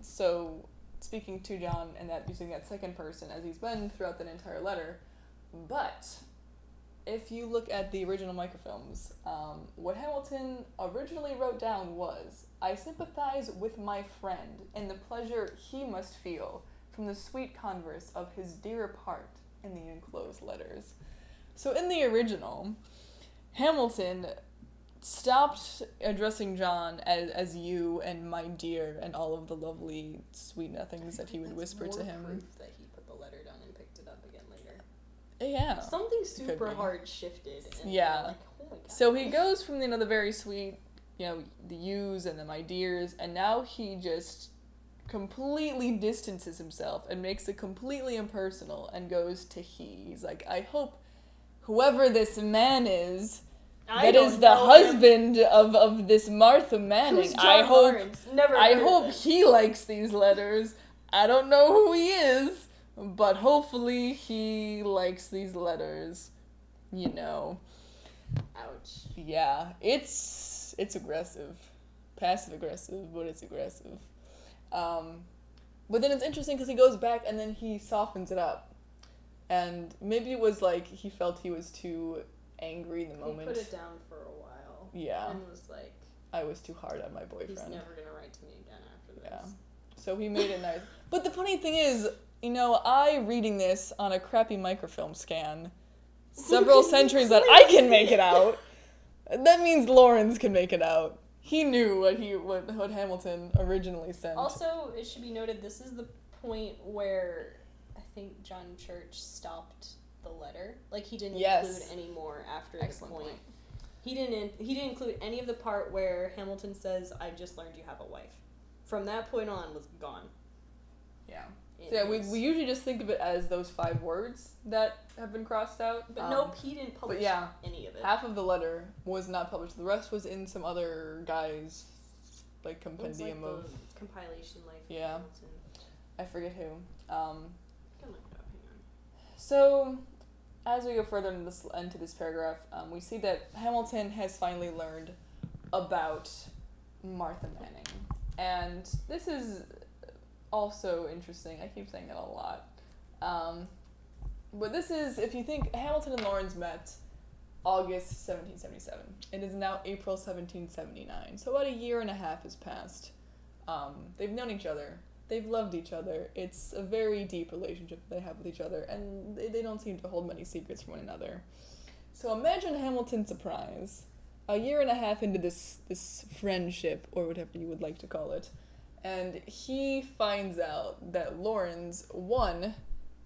So, speaking to John and that using that second person as he's been throughout that entire letter. But, if you look at the original microfilms, what Hamilton originally wrote down was, I sympathize with my friend in the pleasure he must feel from the sweet converse of his dear part. In the enclosed letters. So in the original, Hamilton stopped addressing John as you and my dear and all of the lovely sweet nothings that he would whisper to him. Proof that he put the letter down and picked it up again later. Yeah. Something super hard shifted. And yeah. Oh my God. So he goes from the very sweet, the yous and the my dears, and now he just completely distances himself and makes it completely impersonal and goes to he. He's like, I hope whoever this man is, that is the husband of this Martha Manning, I hope he likes these letters. I don't know who he is, but hopefully he likes these letters. Ouch. Yeah, it's aggressive. Passive aggressive, but it's aggressive. But then it's interesting because he goes back and then he softens it up. And maybe it was he felt he was too angry in the moment. He put it down for a while. Yeah. And was like, I was too hard on my boyfriend. He's never going to write to me again after this. Yeah. So he made it nice. But the funny thing is, I reading this on a crappy microfilm scan several centuries that I can make it out. That means Laurens can make it out. He knew what Hamilton originally sent. Also, it should be noted, this is the point where I think John Church stopped the letter. Like, he didn't include any more after this point. He didn't include any of the part where Hamilton says, "I just learned you have a wife." From that point on, was gone. Yeah. We usually just think of it as those 5 words that have been crossed out. But nope, he didn't publish any of it. Half of the letter was not published. The rest was in some other guy's, like, compendium of... compilation life. Yeah. Hamilton. I forget who. I can look it up. Hang on. So, as we go further into this paragraph, we see that Hamilton has finally learned about Martha Manning. And this is... also interesting. I keep saying that a lot. But this is, if you think, Hamilton and Laurens met August 1777. It is now April 1779. So about a year and a half has passed. They've known each other. They've loved each other. It's a very deep relationship they have with each other, and they don't seem to hold many secrets from one another. So imagine Hamilton's surprise. A year and a half into this friendship, or whatever you would like to call it, and he finds out that Laurens, 1,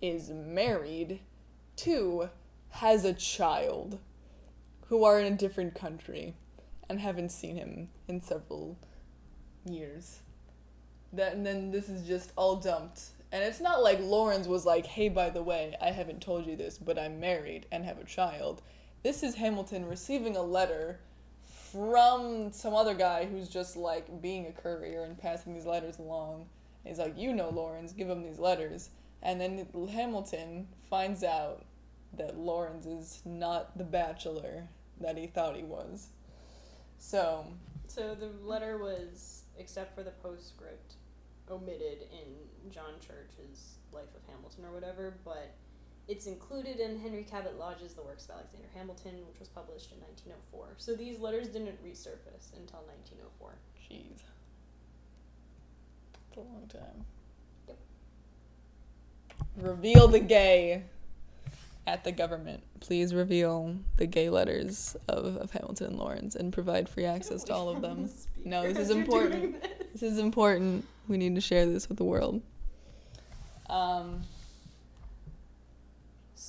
is married, 2, has a child, who are in a different country, and haven't seen him in several years. And then this is just all dumped. And it's not like Laurens was like, "Hey, by the way, I haven't told you this, but I'm married and have a child." This is Hamilton receiving a letter from some other guy who's just, like, being a courier and passing these letters along. He's like, "You know Laurens, give him these letters." And then Hamilton finds out that Laurens is not the bachelor that he thought he was. So the letter was, except for the postscript, omitted in John Church's Life of Hamilton or whatever, but it's included in Henry Cabot Lodge's The Works of Alexander Hamilton, which was published in 1904. So these letters didn't resurface until 1904. Jeez. It's a long time. Yep. Reveal the gay at the government. Please reveal the gay letters of Hamilton and Laurens and provide free access to all of them. No, this is important. This is important. We need to share this with the world.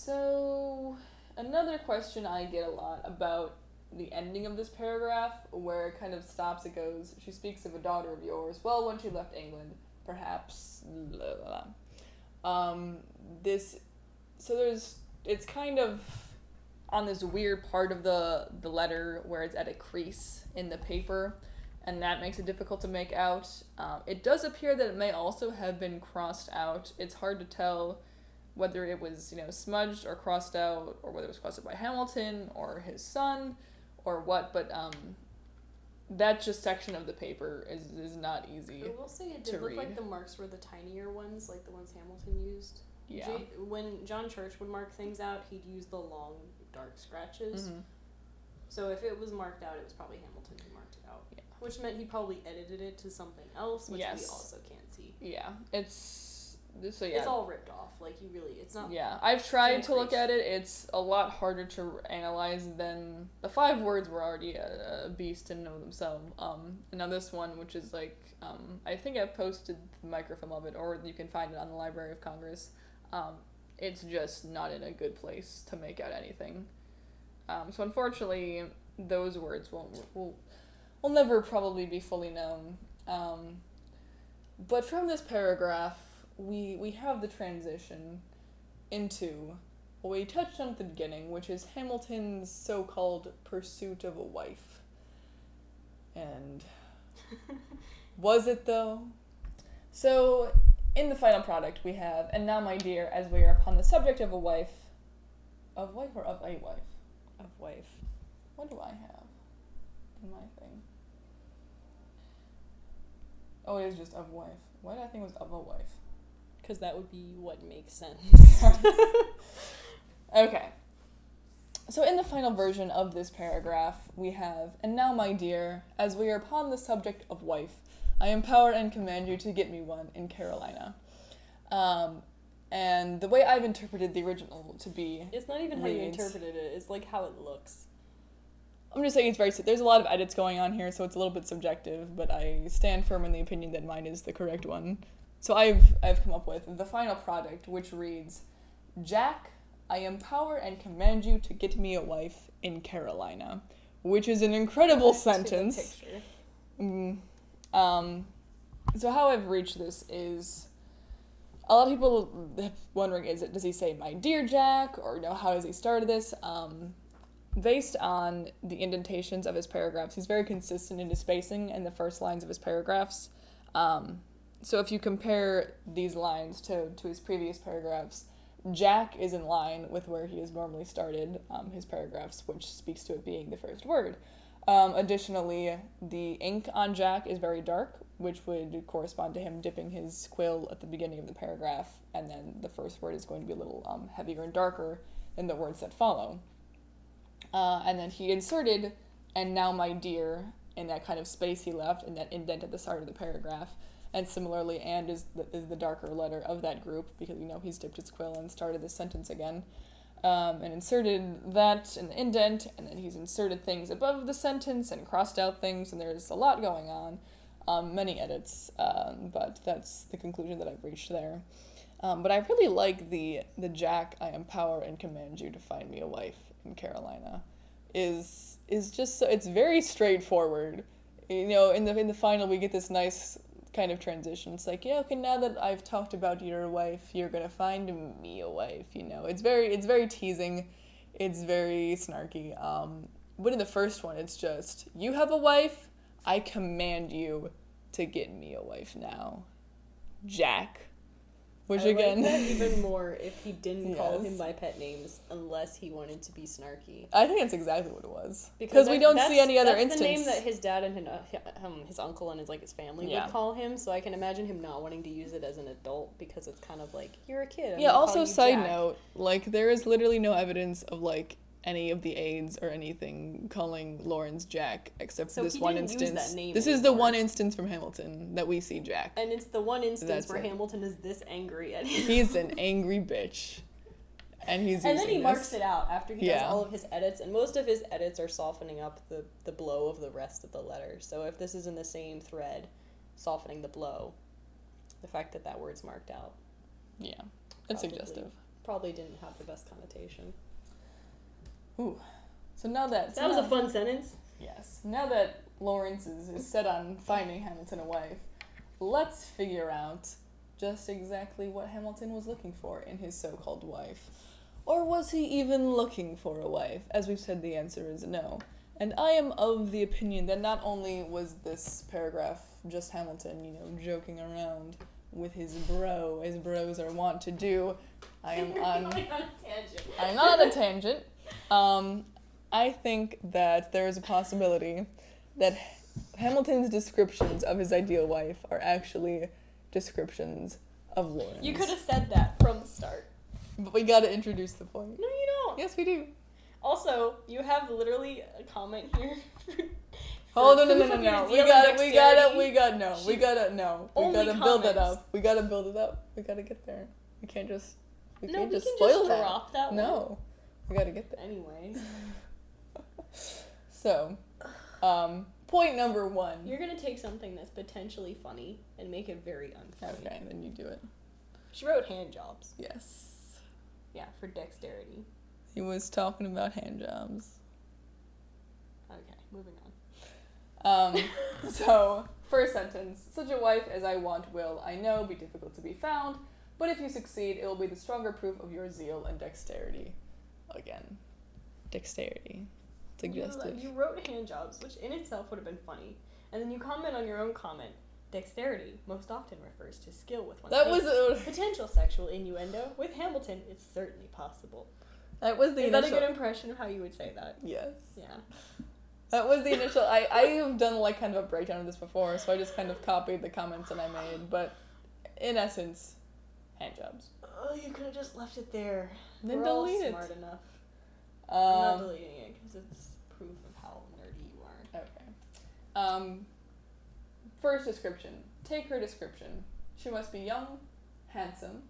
So, another question I get a lot about the ending of this paragraph, where it kind of stops, it goes, "She speaks of a daughter of yours, well, when she left England, perhaps, blah, blah, blah." It's kind of on this weird part of the letter where it's at a crease in the paper, and that makes it difficult to make out. It does appear that it may also have been crossed out. It's hard to tell whether it was, smudged or crossed out, or whether it was crossed out by Hamilton or his son or what, but that just section of the paper is not easy to read. I will say it did look like the marks were the tinier ones, like the ones Hamilton used. Yeah. When John Church would mark things out, he'd use the long, dark scratches. Mm-hmm. So if it was marked out, it was probably Hamilton who marked it out. Yeah. Which meant he probably edited it to something else, which we also can't see. Yeah, it's all ripped off. Like, you really, it's not... Yeah, I've tried to look at it. It's a lot harder to analyze than... The 5 words were already a beast in and of themselves. And now this one, which is like... I think I posted the microfilm of it, or you can find it on the Library of Congress. It's just not in a good place to make out anything. So unfortunately, those words will never probably be fully known. But from this paragraph... We have the transition into what we touched on at the beginning, which is Hamilton's so-called pursuit of a wife. And was it, though? So, in the final product we have, "And now, my dear, as we are upon the subject of a wife..." Of wife or of a wife? Of wife. What do I have in my thing? Oh, it is just of wife. Why did I think it was of a wife? Because that would be what makes sense. Okay. So in the final version of this paragraph, we have, "And now, my dear, as we are upon the subject of wife, I empower and command you to get me one in Carolina." And the way I've interpreted the original to be... It's not even how you interpreted it. It's like how it looks. I'm just saying it's very... There's a lot of edits going on here, so it's a little bit subjective, but I stand firm in the opinion that mine is the correct one. So I've come up with the final product, which reads, Jack, I empower and command you to get me a wife in Carolina, which is an incredible sentence. So how I've reached this is, a lot of people wondering, does he say, my dear Jack, or how has he started this? Based on the indentations of his paragraphs, he's very consistent in his spacing and the first lines of his paragraphs. So if you compare these lines to his previous paragraphs, Jack is in line with where he has normally started his paragraphs, which speaks to it being the first word. Additionally, the ink on Jack is very dark, which would correspond to him dipping his quill at the beginning of the paragraph, and then the first word is going to be a little heavier and darker than the words that follow. And then he inserted, and now my dear, in that kind of space he left, in that indent at the start of the paragraph. And similarly, and is the darker letter of that group, because he's dipped his quill and started this sentence again. And inserted that in the indent, and then he's inserted things above the sentence and crossed out things, and there's a lot going on. Many edits, but that's the conclusion that I've reached there. But I really like the Jack, I empower and command you to find me a wife in Carolina. Is just so, it's very straightforward. In the final we get this nice kind of transition. It's like, now that I've talked about your wife, you're gonna find me a wife. It's very teasing, it's very snarky. But in the first one, it's just, you have a wife. I command you to get me a wife now, Jack. Which I again, like that even more if he didn't call him by pet names, unless he wanted to be snarky. I think that's exactly what it was, because we don't see any other instance. That's the name that his dad and his uncle and his family would call him. So I can imagine him not wanting to use it as an adult, because it's kind of like, you're a kid. Also, side note, there is literally no evidence of any of the aides or anything calling Laurens Jack, except for this one instance. This is the one instance from Hamilton that we see Jack. And it's the one instance where Hamilton is this angry at him. He's an angry bitch. And he's using this. And then he marks it out after he does all of his edits, and most of his edits are softening up the blow of the rest of the letter. So if this is in the same thread, softening the blow, the fact that word's marked out. Yeah, that's suggestive. Probably didn't have the best connotation. Ooh. So now that was a fun sentence. Yes. Now that Laurens is set on finding Hamilton a wife, let's figure out just exactly what Hamilton was looking for in his so-called wife. Or was he even looking for a wife? As we've said, the answer is no. And I am of the opinion that not only was this paragraph just Hamilton, joking around with his bro, as bros are wont to do. I'm not on a tangent. I think that there is a possibility that Hamilton's descriptions of his ideal wife are actually descriptions of Laurens. You could have said that from the start. But we gotta introduce the point. No, you don't. Yes, we do. Also, you have literally a comment here. Oh, no. We gotta build it up. We gotta build it up. We gotta get there. We can't just drop that one. No. We gotta get there. Anyway. So, point number one. You're gonna take something that's potentially funny and make it very unfunny. Okay, then you do it. She wrote hand jobs. Yes. Yeah, for dexterity. He was talking about hand jobs. Okay, moving on. So, first sentence. Such a wife as I want will, I know, be difficult to be found, but if you succeed, it will be the stronger proof of your zeal and dexterity. Again, dexterity. Suggestive. You wrote hand jobs, which in itself would have been funny, and then you comment on your own comment. Dexterity most often refers to skill with one's hands. Potential sexual innuendo with Hamilton is certainly possible. That was the initial. Is that a good impression of how you would say that? Yes. Yeah. That was the initial. I have done kind of a breakdown of this before, so I just kind of copied the comments that I made, but in essence, hand jobs. Oh, you could have just left it there. Then we're delete all smart it. Enough. I'm not deleting it because it's proof of how nerdy you are. Okay. First description. Take her description. She must be young, handsome.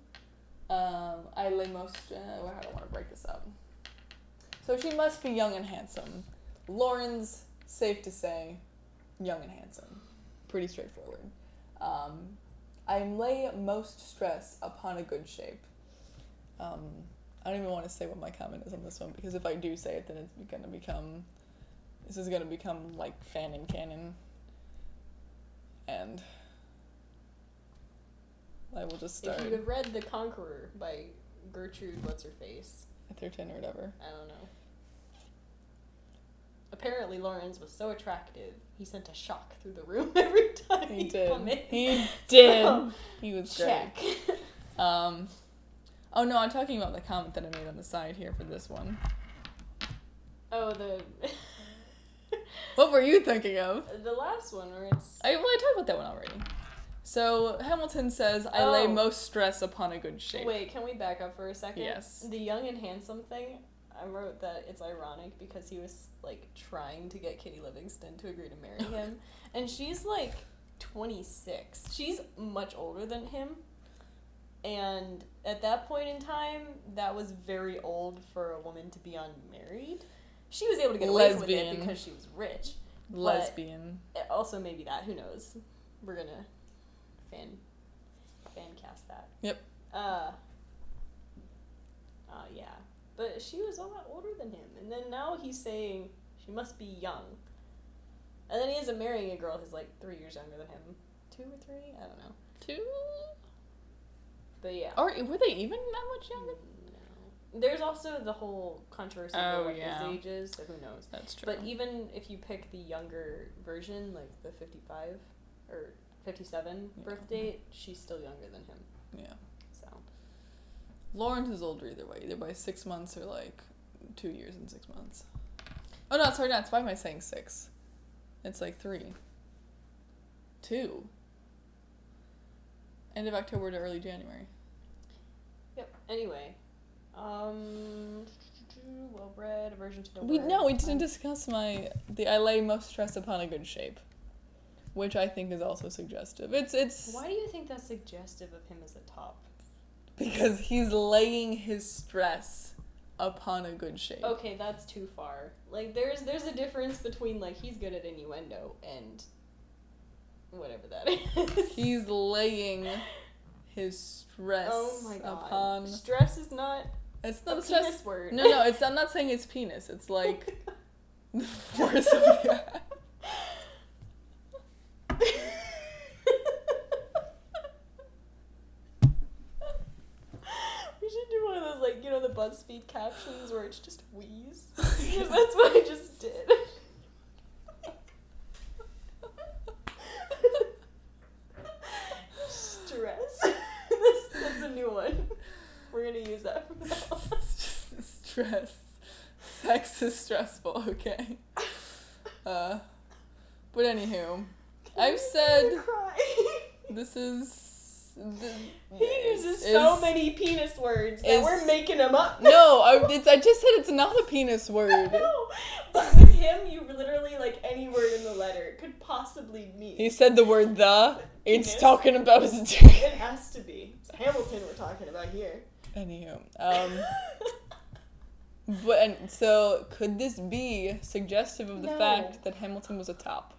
I don't want to break this up. So she must be young and handsome. Laurens, safe to say, young and handsome. Pretty straightforward. I lay most stress upon a good shape. I don't even want to say what my comment is on this one, because if I do say it, then it's going to become... This is going to become, like, fan and canon. And... I will just start... If you have read The Conqueror by Gertrude What's-Her-Face... Atherton or whatever. I don't know. Apparently, Laurens was so attractive, he sent a shock through the room every time he came in. He did. So, he was check. Great. Oh, no, I'm talking about the comment that I made on the side here for this one. Oh, the... What were you thinking of? The last one where it's... I talked about that one already. So, Hamilton says, I lay most stress upon a good shape. Wait, can we back up for a second? Yes. The young and handsome thing... I wrote that it's ironic because he was, like, trying to get Kitty Livingston to agree to marry him. And she's, like, 26. She's much older than him. And at that point in time, that was very old for a woman to be unmarried. She was able to get away with it because she was rich. Lesbian. Also maybe that. Who knows? We're going to fan cast that. Yep. Yeah. But she was a lot older than him. And then now he's saying she must be young. And then he ends up marrying a girl who's like 3 years younger than him. 2 or 3? I don't know. 2? But yeah. Or were they even that much younger? No. There's also the whole controversy over his ages, so who knows? That's true. But even if you pick the younger version, like the 55 or 57 birth date, she's still younger than him. Yeah. Laurens is older either way. Either by 6 months or, like, 2 years and 6 months. Oh, no, sorry, not. Why am I saying 6? It's, like, 3. 2. End of October to early January. Yep. Anyway. Well-read, aversion to no-read. No, we didn't discuss I lay most stress upon a good shape. Which I think is also suggestive. It's... Why do you think that's suggestive of him as a top? Because he's laying his stress upon a good shape. Okay, that's too far. Like, there's a difference between, like, he's good at innuendo and whatever that is. He's laying his stress upon... Stress is not a stress... penis word. No, I'm not saying it's penis. It's, like, the force of the... Like, you know, the BuzzFeed captions where it's just wheeze? Because that's what I just did. Stress. That's a new one. We're going to use that for now. Stress. Sex is stressful, okay? But anywho, I've said... This is... He uses so many penis words that we're making them up. No, I just said it's not a penis word. I know, but with him, you literally, like, any word in the letter could possibly mean. He said the word the. It's penis. Talking about his dick. It has to be. It's Hamilton we're talking about here. Anywho. So, could this be suggestive of the fact that Hamilton was a top?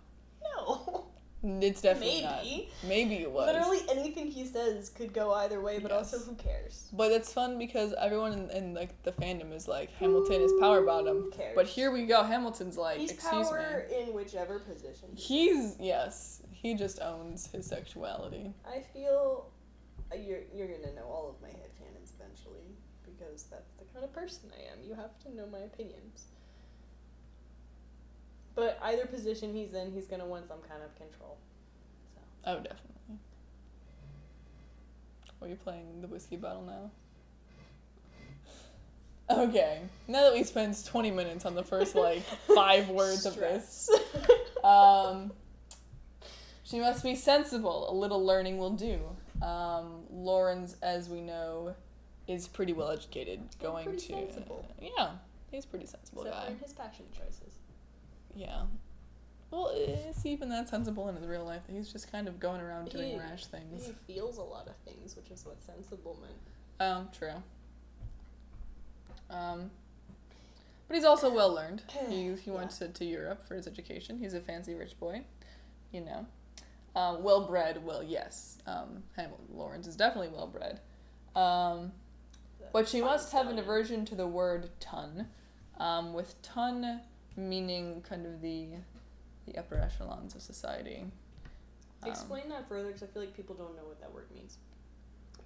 No. It's definitely not. Maybe it was. Literally anything he says could go either way, but also who cares? But it's fun because everyone in like the fandom is like, Hamilton is power bottom. Who cares? But here we go, Hamilton's like, excuse me. He's power in whichever position. He just owns his sexuality. I feel you're gonna know all of my headcanons eventually, because that's the kind of person I am. You have to know my opinions. But either position he's in, he's going to want some kind of control. So. Oh, definitely. Are you playing the whiskey bottle now? Okay. Now that we spent 20 minutes on the first, like, 5 words of this. She must be sensible. A little learning will do. Laurens, as we know, is pretty well educated. Sensible. Yeah. He's a pretty sensible guy. Except for his fashion choices. Yeah. Well, is he even that sensible in his real life? He's just kind of going around doing rash things. He feels a lot of things, which is what sensible meant. Oh, true. But he's also well-learned. He went to Europe for his education. He's a fancy rich boy, you know. Well-bred, well, yes. Laurens is definitely well-bred. But she must have an aversion to the word ton, with ton meaning kind of the upper echelons of society. Explain that further, because I feel like people don't know what that word means.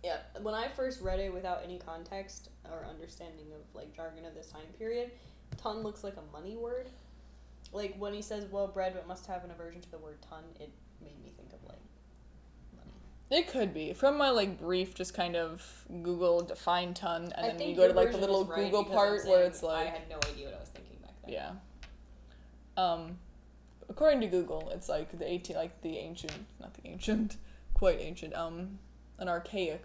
Yeah, when I first read it without any context or understanding of, like, jargon of this time period, ton looks like a money word. Like, when he says well-bred but must have an aversion to the word ton, it made me think of, like, money. It could be. From my, like, brief just kind of Google define ton, and then you go to, like, the little Google part where it's like... I had no idea what I was thinking back then. Yeah. According to Google, it's, like, an archaic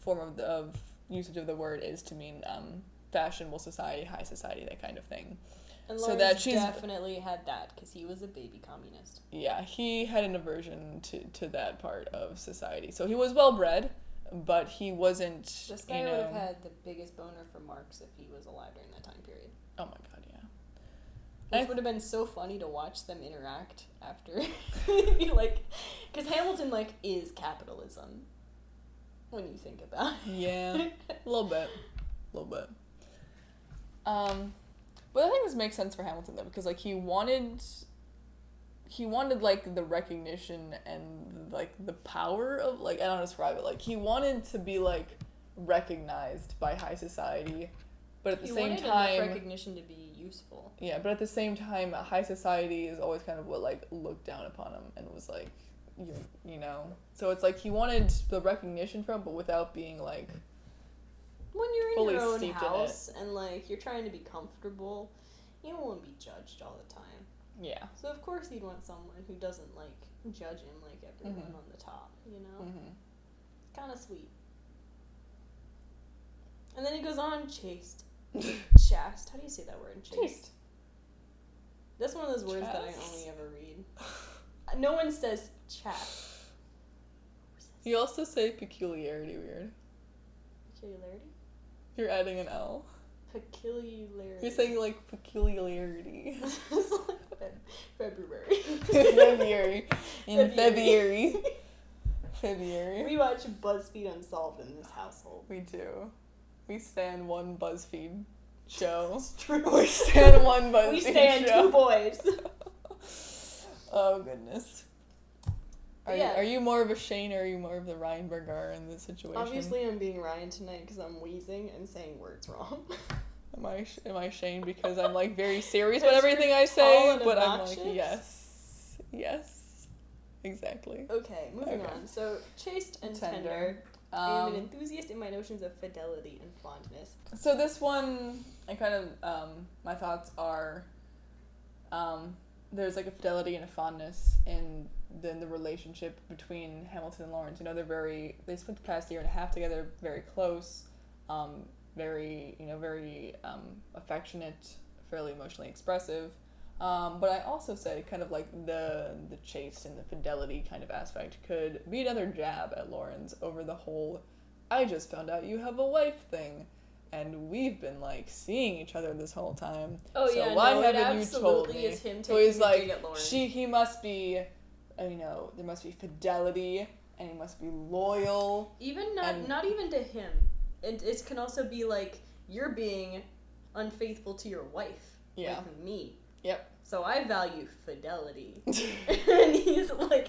form of usage of the word is to mean fashionable society, high society, that kind of thing. And Laurens definitely had that, because he was a baby communist. Yeah, he had an aversion to that part of society. So he was well-bred, but he wasn't, this guy would have had the biggest boner for Marx if he was alive during that time period. Oh my god, yeah. Which would have been so funny to watch them interact after. Because Hamilton, like, is capitalism. When you think about it. Yeah, a little bit. A little bit. But I think this makes sense for Hamilton, though, because, like, he wanted, like, the recognition and, like, the power of, like, I don't know how to describe it. Like, he wanted to be, like, recognized by high society, but at the same time... He wanted enough recognition to be useful. Yeah, but at the same time, high society is always kind of what, like, looked down upon him and was, like... You know, so it's like he wanted the recognition from, but without being like. When you're fully in your own house and like you're trying to be comfortable, you don't want to be judged all the time. Yeah. So of course you'd want someone who doesn't like judge him like everyone on the top. You know, kind of sweet. And then he goes on chaste, chaste. How do you say that word? Chaste. That's one of those words that I only ever read. No one says chaste. You also say peculiarity weird. Peculiarity? You're adding an L. Peculiarity. You're saying, like, peculiarity. February. February. In February. February. We watch BuzzFeed Unsolved in this household. We do. We stand one BuzzFeed show. It's true. We stand one BuzzFeed show. We stand two boys. Oh, goodness. Are you more of a Shane or are you more of the Ryan Bergara in this situation? Obviously, I'm being Ryan tonight because I'm wheezing and saying words wrong. Am I Shane because I'm, like, very serious about everything I say, but obnoxious? I'm like, yes. Yes. Exactly. Okay, moving on. So, chaste and tender. I am an enthusiast in my notions of fidelity and fondness. So this one, I kind of, my thoughts are, there's, like, a fidelity and a fondness in the relationship between Hamilton and Laurens. You know, they spent the past year and a half together, very close, very affectionate, fairly emotionally expressive. But I also said kind of, like, the chaste and the fidelity kind of aspect could be another jab at Laurens over the whole, I just found out you have a wife thing. And we've been, like, seeing each other this whole time. Oh, so yeah, why haven't you told me? Is him so he's like, at he must be, you know, there must be fidelity, and he must be loyal. Not even to him. It can also be, like, you're being unfaithful to your wife. Yeah. Like me. Yep. So I value fidelity. And he's like,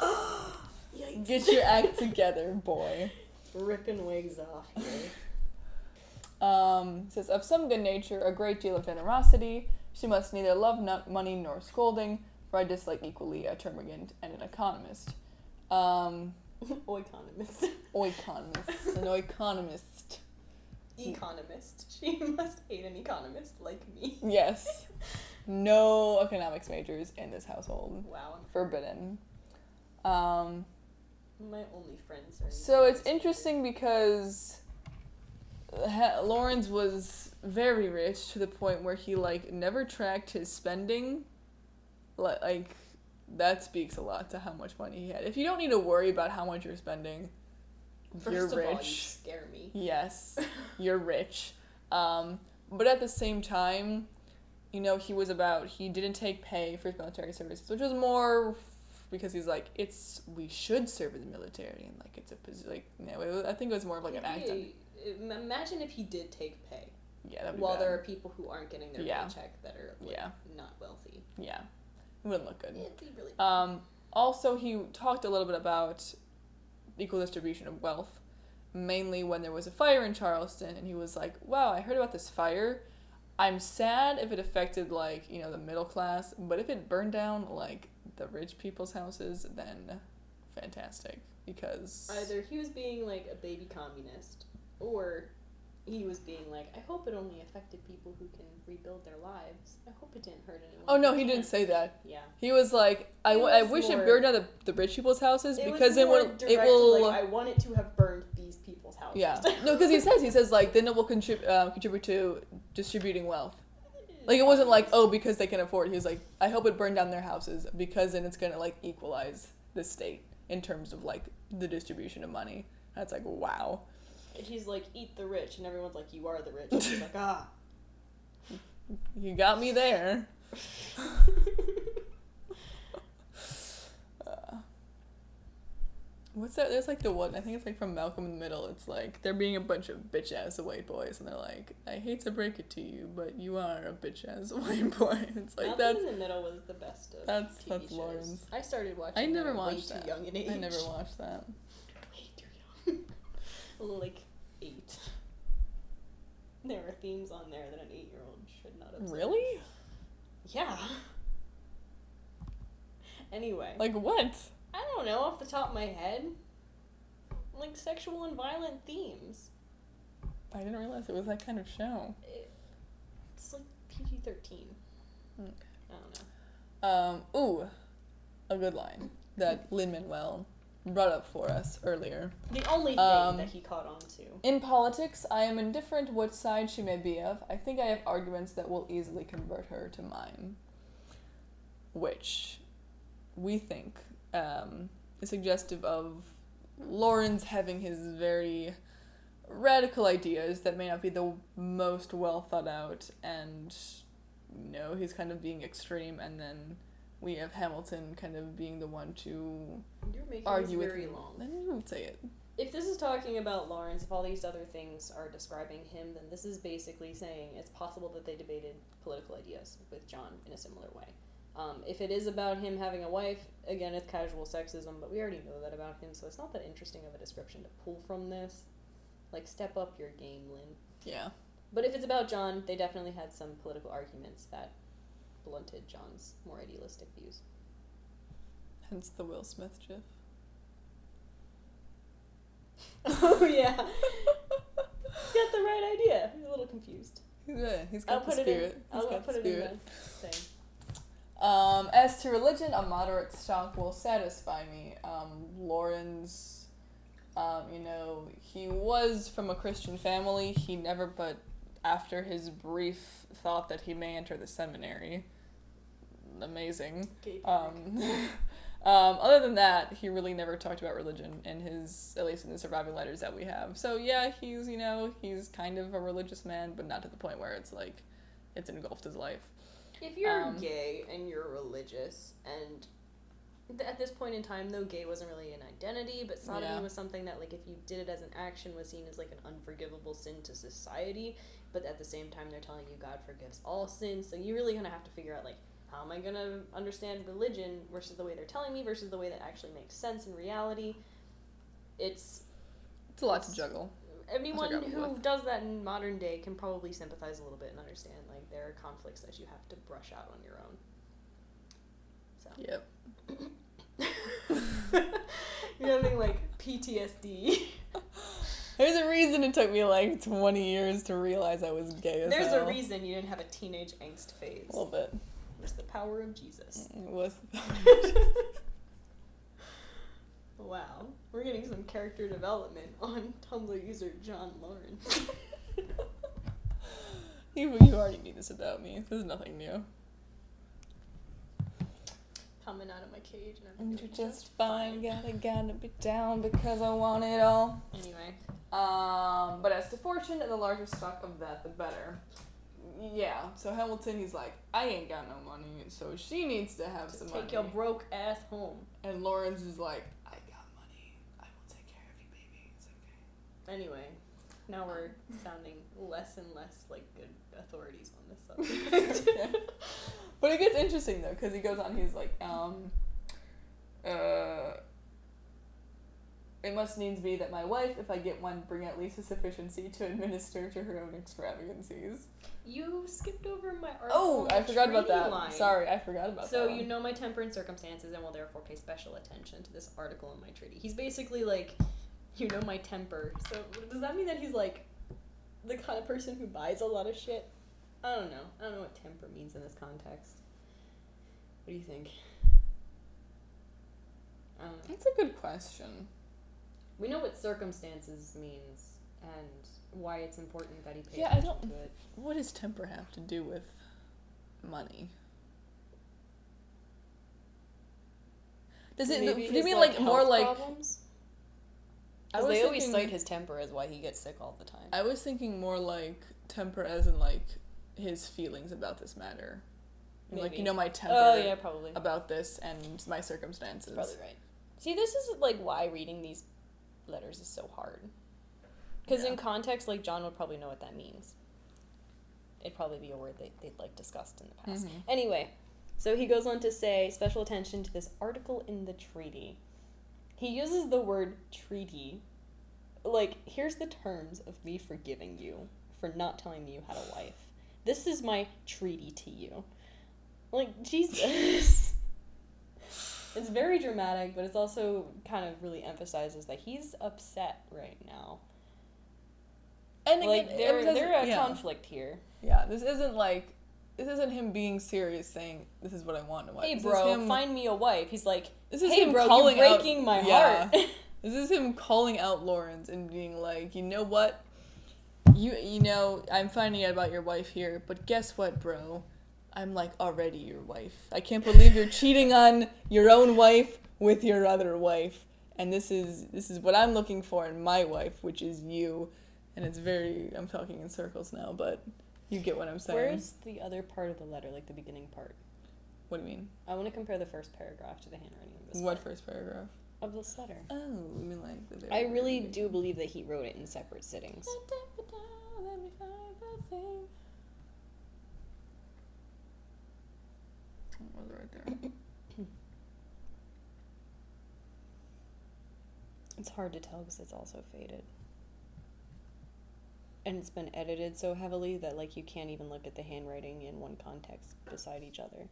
oh, yikes. Get your act together, boy. Ripping wigs off here. Says, of some good nature, a great deal of generosity. She must neither love money nor scolding, for I dislike equally a termagant and an economist. An oikonomist. Economist. She must hate an economist like me. Yes. No economics majors in this household. Wow. Forbidden. My only friends are... So it's interesting because... Laurens was very rich to the point where he, like, never tracked his spending. Like, that speaks a lot to how much money he had. If you don't need to worry about how much you're spending, you're rich. First of all, you scare me. Yes, you're rich. But at the same time, you know, he didn't take pay for his military services, which was more because he's like, it's, we should serve in the military, and like it's a, like, you know, I think it was more of like an act. Imagine if he did take pay. Yeah, that'd be bad. There are people who aren't getting their paycheck that are like, not wealthy. Yeah, it wouldn't look good. Yeah, it'd be really bad. Also, he talked a little bit about equal distribution of wealth, mainly when there was a fire in Charleston, and he was like, wow, I heard about this fire. I'm sad if it affected, like, you know, the middle class, but if it burned down, like, the rich people's houses, then fantastic, because... either he was being, like, a baby communist, or he was being like, I hope it only affected people who can rebuild their lives. I hope it didn't hurt anyone. Oh, no, he didn't say that. Yeah. He was like, I wish it burned down the rich people's houses, because it will... it will, like, I want it to have burned these people's houses. Yeah. No, because he says, like, then it will contribute to distributing wealth. Like, it wasn't like, oh, because they can afford it. He was like, I hope it burned down their houses, because then it's going to, like, equalize the state in terms of, like, the distribution of money. That's like, wow. He's like, eat the rich, and everyone's like, you are the rich. And he's like, ah. You got me there. What's that? There's like the one, I think it's like from Malcolm in the Middle. It's like, they're being a bunch of bitch-ass white boys, and they're like, I hate to break it to you, but you are a bitch-ass white boy. It's like, Malcolm in the Middle was the best of TV shows. Laurens. I started watching I never watched way that. Too young in age. I never watched that. Way too young. Like 8. There are themes on there that an 8-year-old should not have. Really? Yeah. Anyway. Like what? I don't know off the top of my head. Like sexual and violent themes. I didn't realize it was that kind of show. It's like PG-13. Mm. I don't know. Ooh. A good line that Lin-Manuel brought up for us earlier. The only thing that he caught on to. In politics, I am indifferent what side she may be of. I think I have arguments that will easily convert her to mine. Which we think is suggestive of Laurens having his very radical ideas that may not be the most well thought out, and he's kind of being extreme, and then we have Hamilton kind of being the one to argue with. You're making this very long. I didn't say it. If this is talking about Laurens, if all these other things are describing him, then this is basically saying it's possible that they debated political ideas with John in a similar way. If it is about him having a wife, again, it's casual sexism, but we already know that about him, so it's not that interesting of a description to pull from this. Like, step up your game, Lynn. Yeah. But if it's about John, they definitely had some political arguments that blunted John's more idealistic views. Hence the Will Smith gif. Oh, yeah. He's got the right idea. He's a little confused. Yeah, he's got the spirit. I'll put it in the thing. As to religion, a moderate stock will satisfy me. Laurens, he was from a Christian family. He never, but after his brief thought that he may enter the seminary... amazing. Other than that, he really never talked about religion in his, at least in the surviving letters that we have. So yeah, he's, he's kind of a religious man, but not to the point where it's like, it's engulfed his life. If you're gay and you're religious, and at this point in time, though, gay wasn't really an identity, but sodomy was something that, like, if you did it as an action, was seen as, like, an unforgivable sin to society, but at the same time, they're telling you God forgives all sins, so you really kind of have to figure out, like, how am I going to understand religion versus the way they're telling me versus the way that actually makes sense in reality? It's a lot to juggle. Anyone who does that in modern day can probably sympathize a little bit and understand, like, there are conflicts that you have to brush out on your own. So. Yep. You're having, like, PTSD. There's a reason it took me, like, 20 years to realize I was gay as hell. There's a reason you didn't have a teenage angst phase. A little bit. It was the power of Jesus. It was the power of Jesus. Wow. We're getting some character development on Tumblr user John Laurens. You already knew this about me. This is nothing new. Coming out of my cage and I'm doing just fine. Gotta be down because I want it all. Anyway. But as to fortune, the larger stock of that, the better. Yeah, so Hamilton, he's like, I ain't got no money, so she needs to have some money. Take your broke ass home. And Laurens is like, I got money. I will take care of you, baby. It's okay. Anyway, now we're sounding less and less like good authorities on this subject. Yeah. But it gets interesting, though, because he goes on, he's like, it must needs be that my wife, if I get one, bring at least a sufficiency to administer to her own extravagancies. You skipped over my article. Oh, I forgot about that. Line. Sorry, I forgot about that. So you know my temper and circumstances, and will therefore pay special attention to this article in my treaty. He's basically like, you know my temper. So does that mean that he's like the kind of person who buys a lot of shit? I don't know. I don't know what temper means in this context. What do you think? I don't know. That's a good question. We know what circumstances means and why it's important that he pays attention to it. What does temper have to do with money? Does it? Maybe do you mean like more like? Problems? They always cite his temper as why he gets sick all the time. I was thinking more like temper as in like his feelings about this matter, maybe. Like you know my temper. Oh yeah, probably about this and my circumstances. That's probably right. See, this is like why reading these letters is so hard, because in context, like John would probably know what that means. It'd probably be a word they'd like discussed in the past. Mm-hmm. Anyway, so he goes on to say special attention to this article in the treaty. He uses the word treaty, like here's the terms of me forgiving you for not telling me you had a wife. This is my treaty to you, like Jesus. It's very dramatic, but it's also kind of really emphasizes that he's upset right now. And again, like, there's a conflict here. Yeah, this isn't him being serious saying, this is what I want in a wife. Hey, bro, find me a wife. He's like, this is hey, him bro, calling you're breaking out, my heart. This is him calling out Laurens and being like, you know what? You know, I'm finding out about your wife here, but guess what, bro? I'm, like, already your wife. I can't believe you're cheating on your own wife with your other wife. And this is what I'm looking for in my wife, which is you. And it's very... I'm talking in circles now, but you get what I'm saying. Where's the other part of the letter, like the beginning part? What do you mean? I want to compare the first paragraph to the handwriting of this letter. What first paragraph? Of this letter. Oh, you mean, like... the very I really do believe that he wrote it in separate sittings. Let me find the thing. Was right there. It's hard to tell because it's also faded, and it's been edited so heavily that like you can't even look at the handwriting in one context beside each other.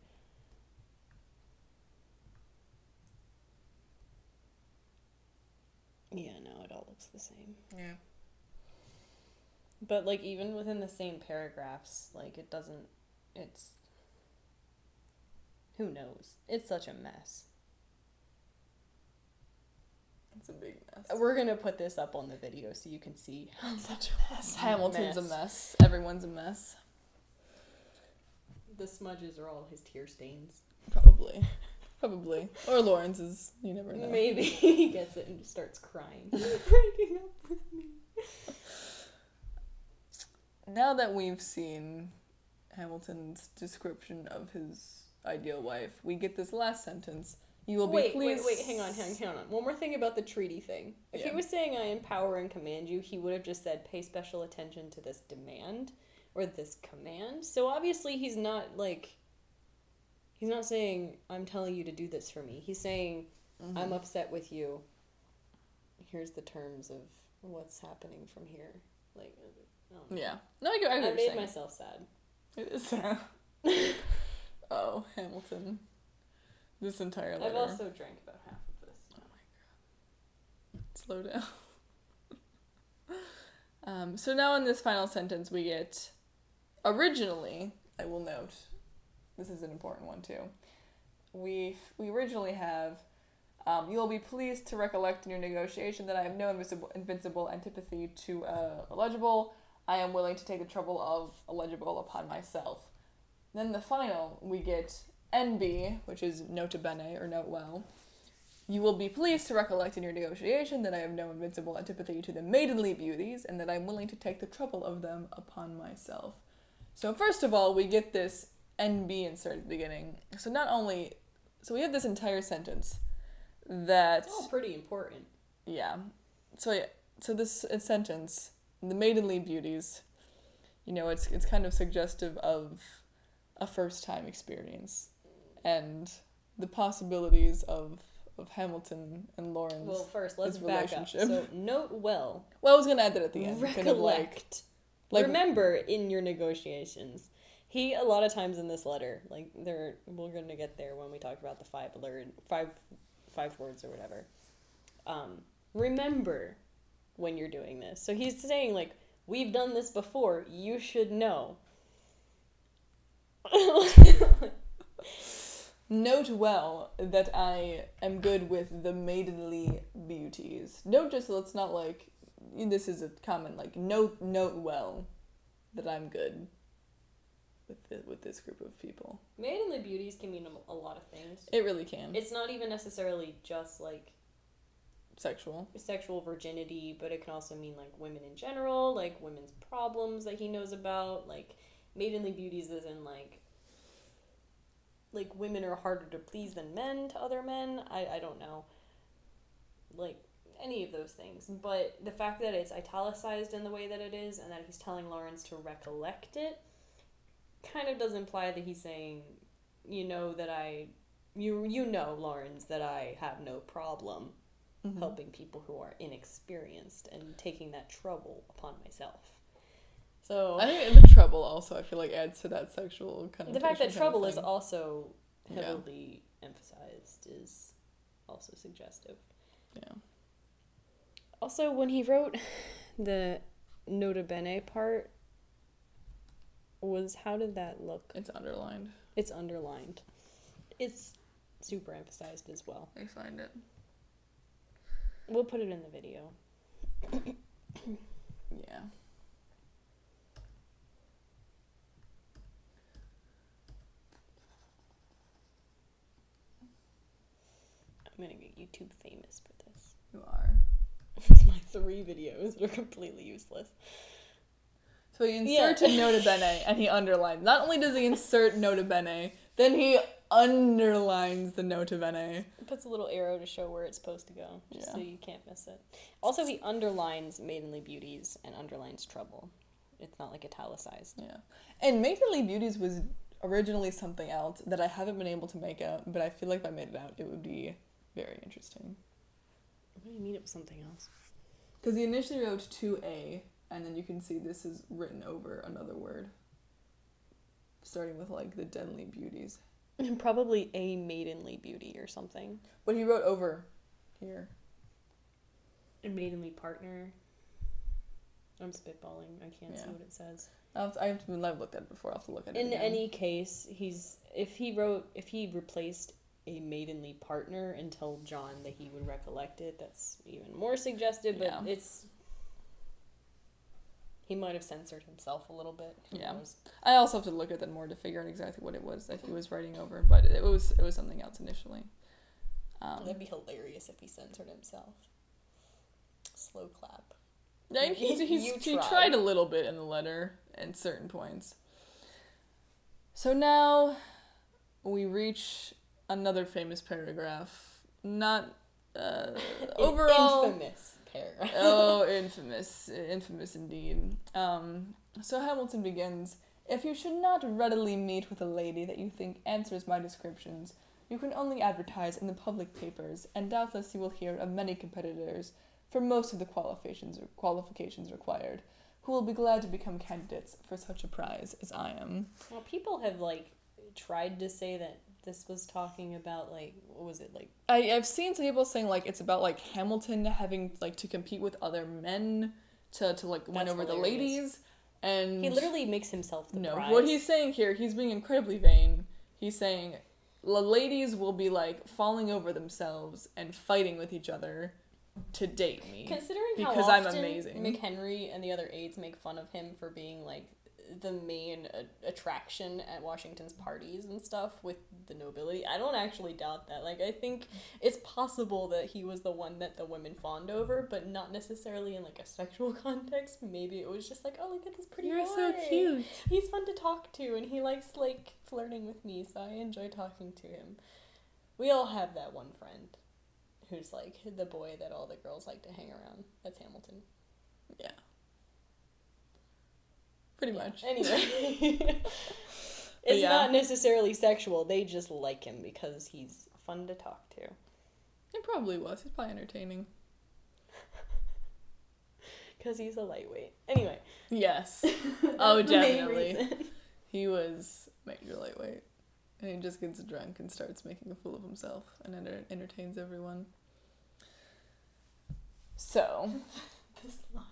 Yeah, no, it all looks the same. Yeah. But like even within the same paragraphs, like it doesn't. It's. Who knows? It's such a mess. It's a big mess. We're going to put this up on the video so you can see how such a mess. Hamilton's a mess. Everyone's a mess. The smudges are all his tear stains. Probably. Or Laurens's. You never know. Maybe he gets it and just starts crying. You're breaking up with me. Now that we've seen Hamilton's description of his ideal wife, we get this last sentence. You will be pleased. Wait, hang on. One more thing about the treaty thing. If he was saying I empower and command you, he would have just said pay special attention to this demand or this command. So obviously he's not saying I'm telling you to do this for me. He's saying I'm upset with you. Here's the terms of what's happening from here. Like, I don't know. Yeah. No, I made myself sad. It is sad. Oh, Hamilton. This entire letter. I've also drank about half of this. Oh my god. Slow down. So now in this final sentence we get, originally, I will note, this is an important one too, we originally have, you will be pleased to recollect in your negotiation that I have no invincible antipathy to eligible. I am willing to take the trouble of eligible upon myself. Then the final, we get NB, which is nota bene, or note well. You will be pleased to recollect in your negotiation that I have no invincible antipathy to the maidenly beauties, and that I am willing to take the trouble of them upon myself. So first of all, we get this NB inserted at the beginning. So not only... So we have this entire sentence that... It's all pretty important. Yeah. So this sentence, the maidenly beauties, you know, it's kind of suggestive of a first-time experience and the possibilities of Hamilton and Laurens. Well, first, let's back up. So note well. Well, I was going to add that at the end. Recollect. Kind of like remember in your negotiations. He, a lot of times in this letter, like, there, we're going to get there when we talk about the five words or whatever. Remember when you're doing this. So he's saying, like, we've done this before. You should know. Note well that I am good with the maidenly beauties. Note just so it's not like, this is a common, like, note well that I'm good with this group of people. Maidenly beauties can mean a lot of things. It really can. It's not even necessarily just, like... Sexual virginity, but it can also mean, like, women in general, like, women's problems that he knows about, like, maidenly beauties as in, like, women are harder to please than men to other men. I don't know. Like, any of those things. But the fact that it's italicized in the way that it is, and that he's telling Laurens to recollect it, kind of does imply that he's saying, you know, Laurens, that I have no problem helping people who are inexperienced and taking that trouble upon myself. So I think the trouble also, I feel like, adds to that sexual connotation. The fact that trouble is also heavily emphasized is also suggestive. Yeah. Also, when he wrote the nota bene part, how did that look? It's underlined. It's super emphasized as well. I find it. We'll put it in the video. Yeah. I'm gonna get YouTube famous for this. You are. It's my 3 videos that are completely useless. So he inserted nota bene, and he underlined. Not only does he insert nota bene, then he underlines the nota bene. Puts a little arrow to show where it's supposed to go, just so you can't miss it. Also, he underlines maidenly beauties and underlines trouble. It's not, like, italicized. Yeah. And maidenly beauties was originally something else that I haven't been able to make out, but I feel like if I made it out, it would be very interesting. What do you mean it was something else? Because he initially wrote 2A, and then you can see this is written over another word. Starting with, like, the deadly beauties. And probably a maidenly beauty or something. But he wrote over here. A maidenly partner. I'm spitballing. I can't see what it says. I've looked at it before. I'll have to look at it again. In any case, if he replaced a maidenly partner and told John that he would recollect it, that's even more suggestive, but it's... He might have censored himself a little bit. Yeah. I also have to look at that more to figure out exactly what it was that he was writing over, but it was something else initially. That'd be hilarious if he censored himself. Slow clap. Yeah, he tried a little bit in the letter at certain points. So now we reach another famous paragraph. Not overall... Infamous. Oh, infamous. Infamous indeed. So Hamilton begins, "If you should not readily meet with a lady that you think answers my descriptions, you can only advertise in the public papers, and doubtless you will hear of many competitors for most of the qualifications required, who will be glad to become candidates for such a prize as I am." Well, people have, like, tried to say that this was talking about, like, what was it, like... I've seen some people saying, like, it's about, like, Hamilton having, like, to compete with other men to like, win over the ladies, and... He literally makes himself the prize. No, what he's saying here, he's being incredibly vain. He's saying, the ladies will be, like, falling over themselves and fighting with each other to date me. Considering how often I'm amazing. McHenry and the other aides make fun of him for being, like, the main attraction at Washington's parties and stuff with the nobility. I don't actually doubt that. Like, I think it's possible that he was the one that the women fawned over, but not necessarily in, like, a sexual context. Maybe it was just like, oh, look at this pretty boy. You're so cute. He's fun to talk to, and he likes, like, flirting with me, so I enjoy talking to him. We all have that one friend who's, like, the boy that all the girls like to hang around. That's Hamilton. Yeah. Pretty much. Anyway. It's not necessarily sexual. They just like him because he's fun to talk to. It probably was. He's probably entertaining. Because he's a lightweight. Anyway. Yes. Oh, definitely. He was major lightweight. And he just gets drunk and starts making a fool of himself and entertains everyone. So. This line.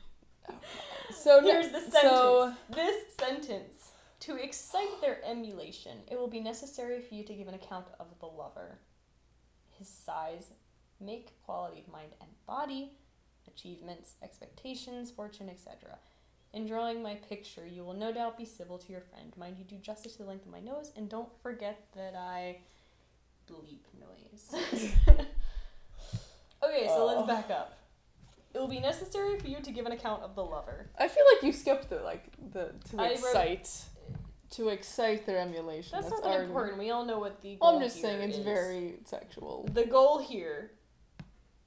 So here's the sentence. So, this sentence. To excite their emulation, it will be necessary for you to give an account of the lover. His size, make, quality of mind and body, achievements, expectations, fortune, etc. In drawing my picture, you will no doubt be civil to your friend. Mind you do justice to the length of my nose, and don't forget that I bleep noise. Okay, so let's back up. It will be necessary for you to give an account of the lover. I feel like you skipped the to excite their emulation. That's not that important. We all know what the goal is. I'm just saying it's very sexual. The goal here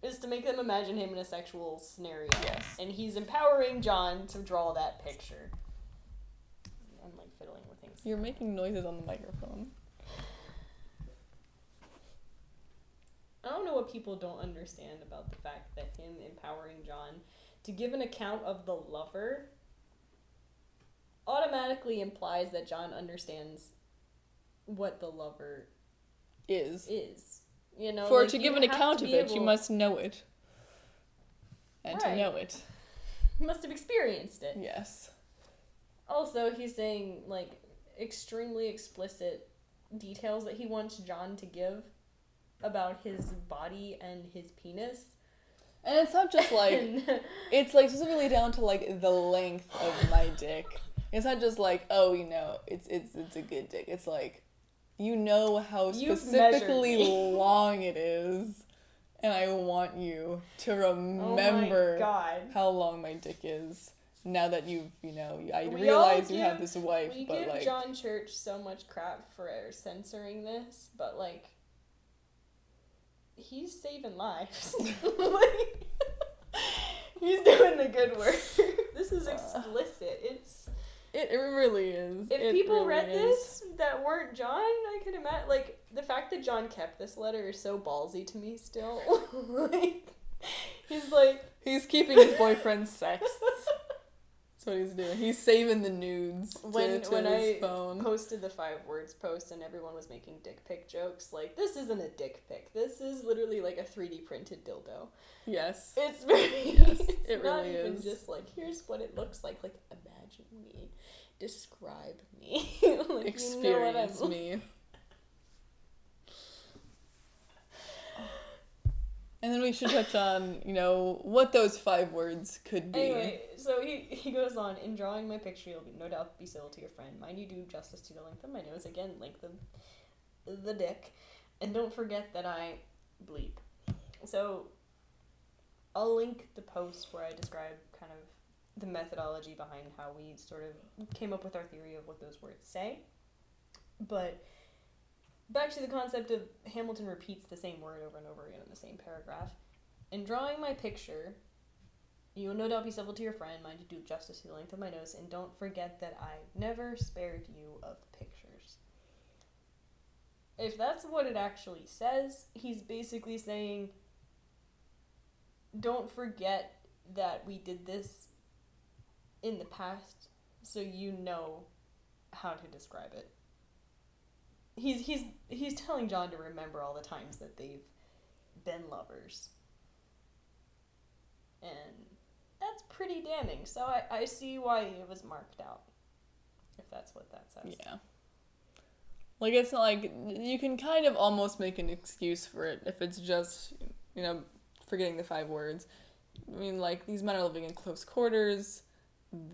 is to make them imagine him in a sexual scenario. Yes. And he's empowering John to draw that picture. I'm like fiddling with things. You're making noises on the microphone. I don't know what people don't understand about the fact that him empowering John to give an account of the lover automatically implies that John understands what the lover is. You know, for like, to give an account of it, you must know it. And right. To know it. You must have experienced it. Yes. Also, he's saying, like, extremely explicit details that he wants John to give about his body and his penis. And it's not just like, it's like specifically down to like the length of my dick. It's not just like, oh, you know, it's a good dick. It's like, you know how specifically long it is, and I want you to remember how long my dick is. Now that you've, you know, I realize you have this wife, but like... We give John Church so much crap for censoring this, but like, he's saving lives. Like, he's doing the good work. This is explicit. It really is. If people read this that weren't John, I could imagine. Like, the fact that John kept this letter is so ballsy to me still. He's keeping his boyfriend's sex. That's what he's doing. He's saving the nudes to his phone. Posted the 5 words post and everyone was making dick pic jokes, like, this isn't a dick pic. This is literally like a 3D printed dildo. Yes. It's very... Yes, it really is. Not even just like, here's what it looks like. Like, imagine me. Describe me. Like, experience me. And then we should touch on, you know, what those 5 words could be. Anyway, so he goes on, in drawing my picture, you'll no doubt be civil to your friend. Mind you do justice to the length of my nose. Again, length of the dick. And don't forget that I bleep. So I'll link the post where I describe kind of the methodology behind how we sort of came up with our theory of what those words say. But... back to the concept of Hamilton repeats the same word over and over again in the same paragraph. In drawing my picture, you will no doubt be civil to your friend, mind you do justice to the length of my nose, and don't forget that I never spared you of pictures. If that's what it actually says, he's basically saying, don't forget that we did this in the past, so you know how to describe it. He's telling John to remember all the times that they've been lovers. And that's pretty damning. So I see why it was marked out, if that's what that says. Yeah. Like, it's not like, you can kind of almost make an excuse for it if it's just, you know, forgetting the 5 words. I mean, like, these men are living in close quarters.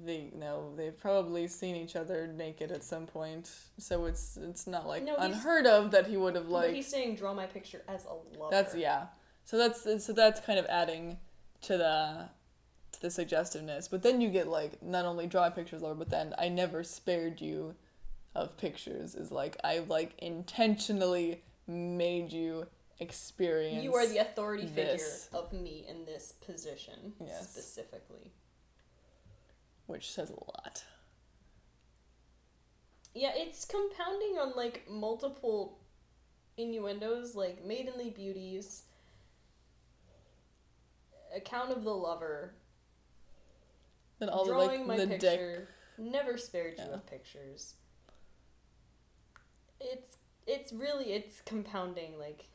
they've probably seen each other naked at some point, so it's not like unheard of that he would have like. But he's saying draw my picture as a lover. So that's kind of adding to the suggestiveness. But then you get like not only draw pictures, Lord, but then I never spared you of pictures is like I like intentionally made you experience. You are the authority figure of me in this position specifically. Which says a lot. Yeah, it's compounding on, like, multiple innuendos, like, maidenly beauties, account of the lover, and all drawing the, like, my the picture, dick. Never spared you with pictures. It's really compounding, like,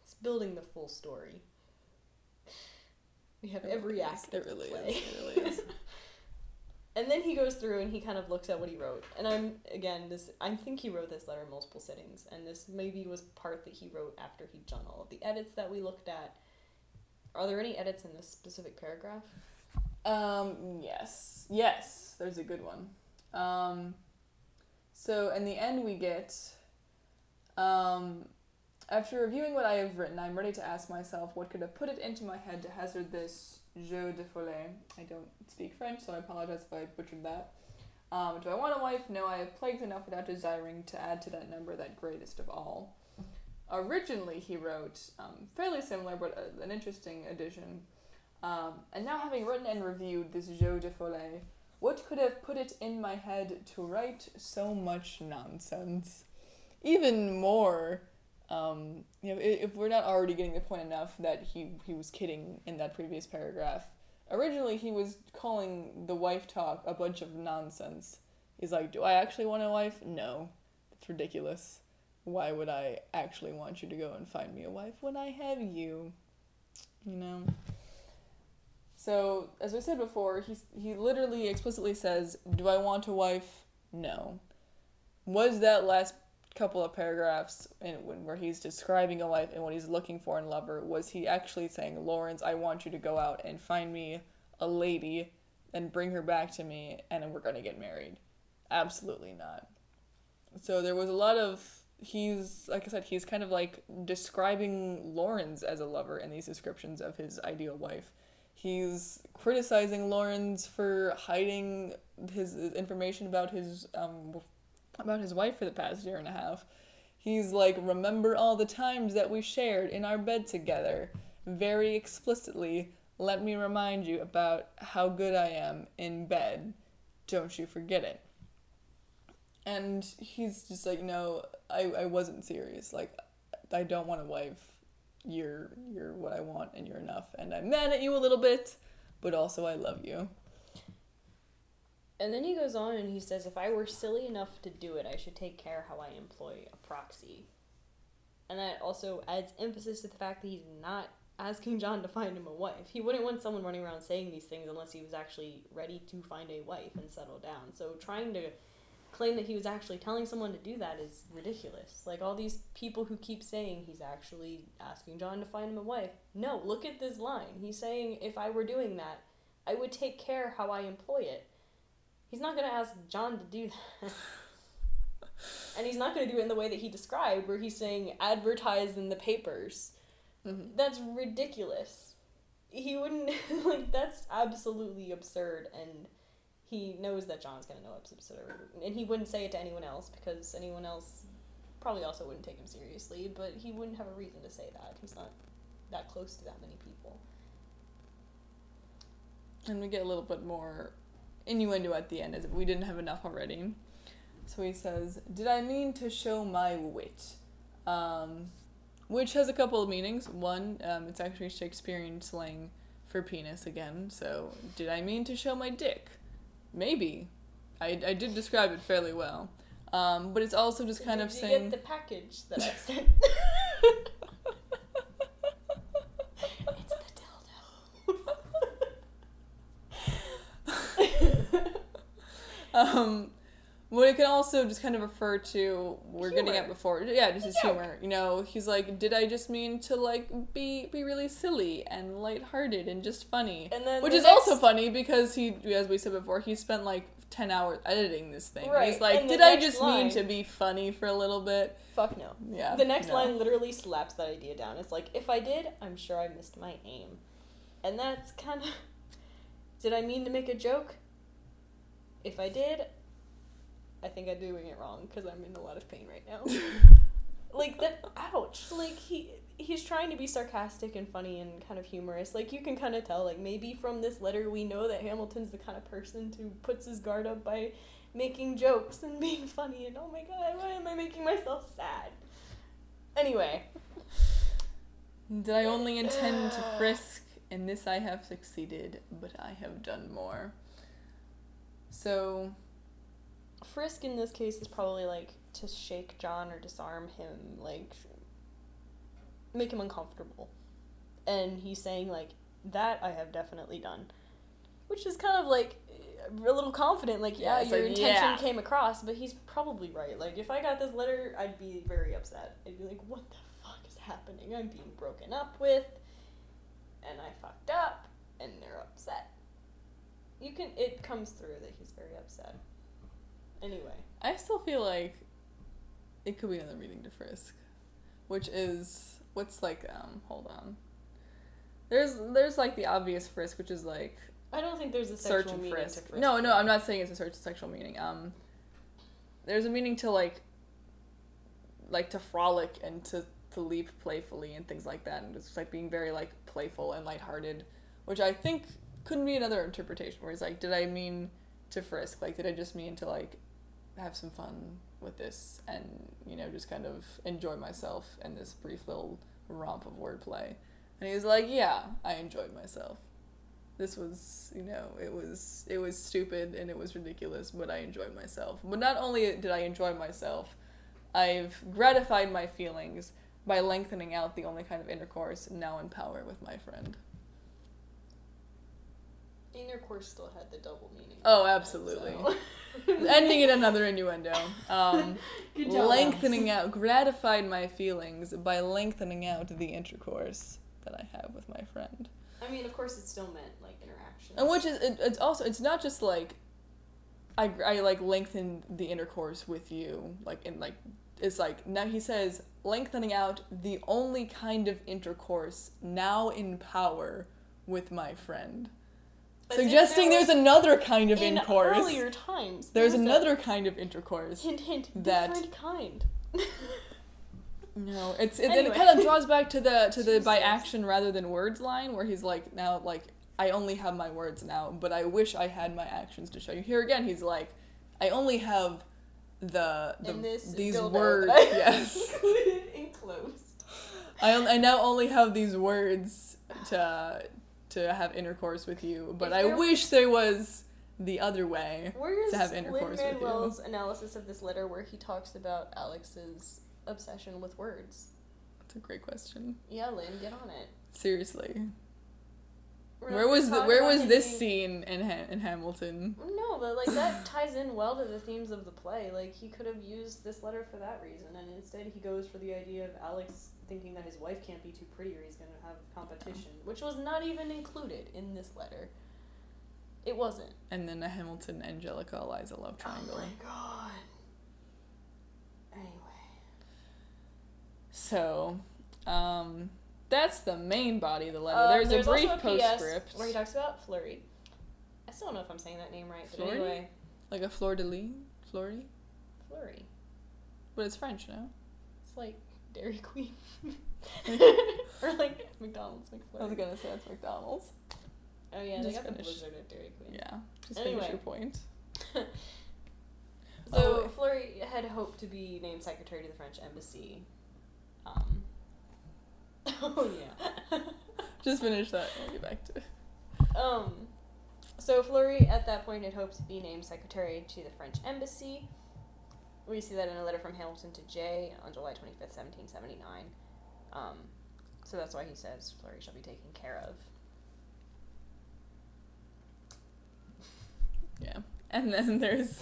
it's building the full story. We have every act of the play. It really is. And then he goes through and he kind of looks at what he wrote. And I think he wrote this letter in multiple sittings. And this maybe was part that he wrote after he'd done all of the edits that we looked at. Are there any edits in this specific paragraph? Yes. Yes, there's a good one. So in the end we get, after reviewing what I have written, I'm ready to ask myself what could have put it into my head to hazard this jeu de folie. I don't speak French, so I apologize if I butchered that. Do I want a wife? No, I have plagued enough without desiring to add to that number that greatest of all. Originally, he wrote, fairly similar, but an interesting addition. And now having written and reviewed this jeu de folie, what could have put it in my head to write so much nonsense? Even more... if we're not already getting the point enough that he was kidding in that previous paragraph. Originally, he was calling the wife talk a bunch of nonsense. He's like, do I actually want a wife? No. It's ridiculous. Why would I actually want you to go and find me a wife when I have you? You know? So, as we said before, he literally explicitly says, do I want a wife? No. Was that last couple of paragraphs where he's describing a wife and what he's looking for in lover, was he actually saying, Laurens, I want you to go out and find me a lady and bring her back to me and we're going to get married? Absolutely not. So there was a lot of, he's kind of like describing Laurens as a lover in these descriptions of his ideal wife. He's criticizing Laurens for hiding his information about his wife for the past year and a half. He's like, remember all the times that we shared in our bed together. Very explicitly, let me remind you about how good I am in bed. Don't you forget it. And he's just like, no, I wasn't serious. Like, I don't want a wife. You're what I want and you're enough. And I'm mad at you a little bit, but also I love you. And then he goes on and he says, if I were silly enough to do it, I should take care how I employ a proxy. And that also adds emphasis to the fact that he's not asking John to find him a wife. He wouldn't want someone running around saying these things unless he was actually ready to find a wife and settle down. So trying to claim that he was actually telling someone to do that is ridiculous. Like, all these people who keep saying he's actually asking John to find him a wife. No, look at this line. He's saying, if I were doing that, I would take care how I employ it. He's not going to ask John to do that. And he's not going to do it in the way that he described, where he's saying, advertise in the papers. Mm-hmm. That's ridiculous. He wouldn't, like, that's absolutely absurd, and he knows that John's going to know it's absurd. And he wouldn't say it to anyone else, because anyone else probably also wouldn't take him seriously, but he wouldn't have a reason to say that. He's not that close to that many people. And we get a little bit more innuendo at the end, as if we didn't have enough already. So he says, did I mean to show my wit? Which has a couple of meanings. One, it's actually Shakespearean slang for penis again. So, did I mean to show my dick? Maybe. I did describe it fairly well. But it's also just kind of saying... Did you get the package that I sent? It's the dildo. What it can also just kind of refer to, we're humor. Getting at before, yeah, just his humor. You know, he's like, did I just mean to like be really silly and lighthearted and just funny? And then which is also funny because he, as we said before, he spent like 10 hours editing this thing. Right. He's like, did I just mean to be funny for a little bit? Fuck no. Yeah. The next line literally slaps that idea down. It's like, if I did, I'm sure I missed my aim. And that's kind of, did I mean to make a joke? If I did, I think I'm doing it wrong because I'm in a lot of pain right now. Like, that, ouch. Like, he's trying to be sarcastic and funny and kind of humorous. Like, you can kind of tell, like, maybe from this letter we know that Hamilton's the kind of person who puts his guard up by making jokes and being funny and, oh my god, why am I making myself sad? Anyway. Did I only intend to frisk, and this I have succeeded, but I have done more. So... frisk in this case is probably like to shake John or disarm him, like make him uncomfortable, and he's saying like, that I have definitely done, which is kind of like a little confident, like your like, intention came across, but he's probably right. Like, if I got this letter, I'd be very upset. I'd be like, what the fuck is happening? I'm being broken up with and I fucked up and they're upset. It comes through that he's very upset. Anyway. I still feel like it could be another reading to frisk, which is, what's like, hold on. There's like the obvious frisk, which is like, I don't think there's a sexual meaning to frisk. No, I'm not saying it's a sexual meaning. There's a meaning to like to frolic and to leap playfully and things like that, and just like being very like playful and lighthearted, which I think could be another interpretation where he's like, did I mean to frisk? Like, did I just mean to like have some fun with this and, you know, just kind of enjoy myself in this brief little romp of wordplay? And he was like, yeah, I enjoyed myself. This was, you know, it was stupid and it was ridiculous, but I enjoyed myself. But not only did I enjoy myself, I've gratified my feelings by lengthening out the only kind of intercourse now in power with my friend. Intercourse still had the double meaning. Oh, absolutely. So. Ending in another innuendo. Lengthening out, gratified my feelings by lengthening out the intercourse that I have with my friend. I mean, of course, it still meant like interaction. And which is, it's also, it's not just like, I like lengthened the intercourse with you, like in like, it's like, now he says lengthening out the only kind of intercourse now in power with my friend. But suggesting there's another kind of intercourse. In earlier times. There's another kind of intercourse. Hint, hint. Different kind. No, it's anyway. It kind of draws back to the by action rather than words line, where he's like, now, like, I only have my words now, but I wish I had my actions to show you. Here again, he's like, I only have these words. Yes. Enclosed. I now only have these words to have intercourse with you, but I wish there was the other way to have intercourse with you. Where's Lin-Manuel's analysis of this letter where he talks about Alex's obsession with words? That's a great question. Yeah, Lynn, get on it. Seriously. Where was this scene in Hamilton? No, but like that ties in well to the themes of the play. Like, he could have used this letter for that reason, and instead he goes for the idea of Alex thinking that his wife can't be too pretty or he's going to have competition, which was not even included in this letter. It wasn't. And then a Hamilton, Angelica, Eliza love triangle. Oh my god. Anyway. So, that's the main body of the letter. There's a brief postscript. PS where he talks about Fleury. I still don't know if I'm saying that name right, Fleury? But anyway. Like a fleur-de-lis? Fleury? Fleury. But it's French, no? It's like Dairy Queen. Or like McDonald's McFlurry. I was gonna say that's McDonald's. Oh yeah, just they got the blizzard at Dairy Queen. Yeah, just anyway. Finish your point. So Fleury had hoped to be named secretary to the French embassy. Oh yeah. Just finish that and we'll get back to it. So Fleury at that point had hoped to be named secretary to the French embassy. We see that in a letter from Hamilton to Jay on July 25th, 1779. So that's why he says Fleury shall be taken care of. Yeah. And then there's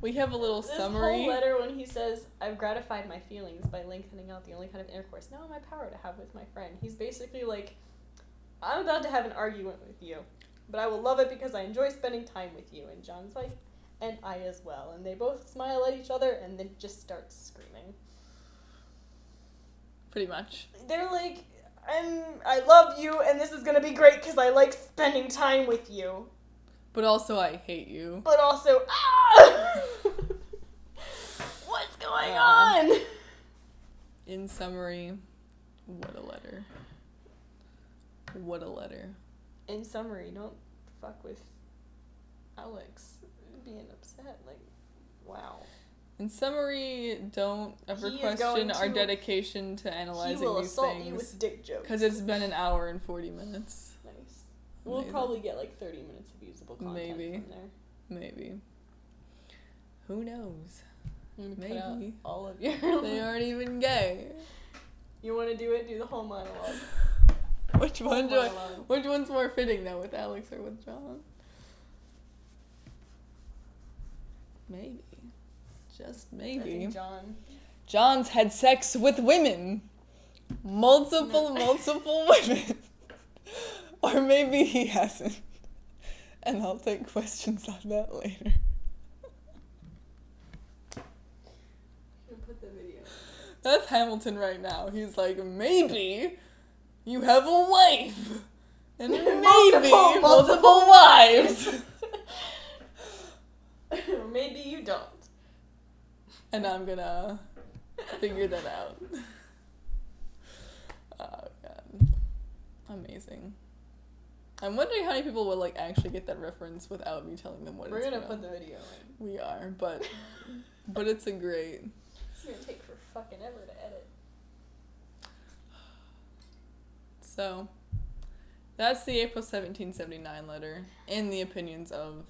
We have a little summary. This whole letter when he says, I've gratified my feelings by lengthening out the only kind of intercourse now in my power to have with my friend. He's basically like, I'm about to have an argument with you, but I will love it because I enjoy spending time with you. And John's like, and I as well. And they both smile at each other and then just start screaming. Pretty much. They're like, I love you and this is going to be great because I like spending time with you. But also I hate you. But also, ah! What's going on? In summary, what a letter. What a letter. In summary, don't fuck with Alex being upset. Like, wow. In summary, don't ever question our dedication to analyzing these things. He will assault you with dick jokes. Because it's been an hour and 40 minutes. Nice. We'll probably get like 30 minutes of usable content from there. Maybe. Who knows? Maybe. All of you. They aren't even gay. You want to do it? Do the whole monologue. Which one's more fitting though, with Alex or with John? Maybe. Just maybe. John's had sex with women. Multiple women. Or maybe he hasn't. And I'll take questions on that later. Put the video. That's Hamilton right now. He's like, maybe you have a wife. And maybe multiple wives. Maybe you don't. And I'm gonna figure that out. Oh, God. Amazing. I'm wondering how many people would, like, actually get that reference without me telling them what it's about. We're gonna put the video in. We are, but it's a great... It's gonna take for fucking ever to edit. So, that's the April 1779 letter, in the opinions of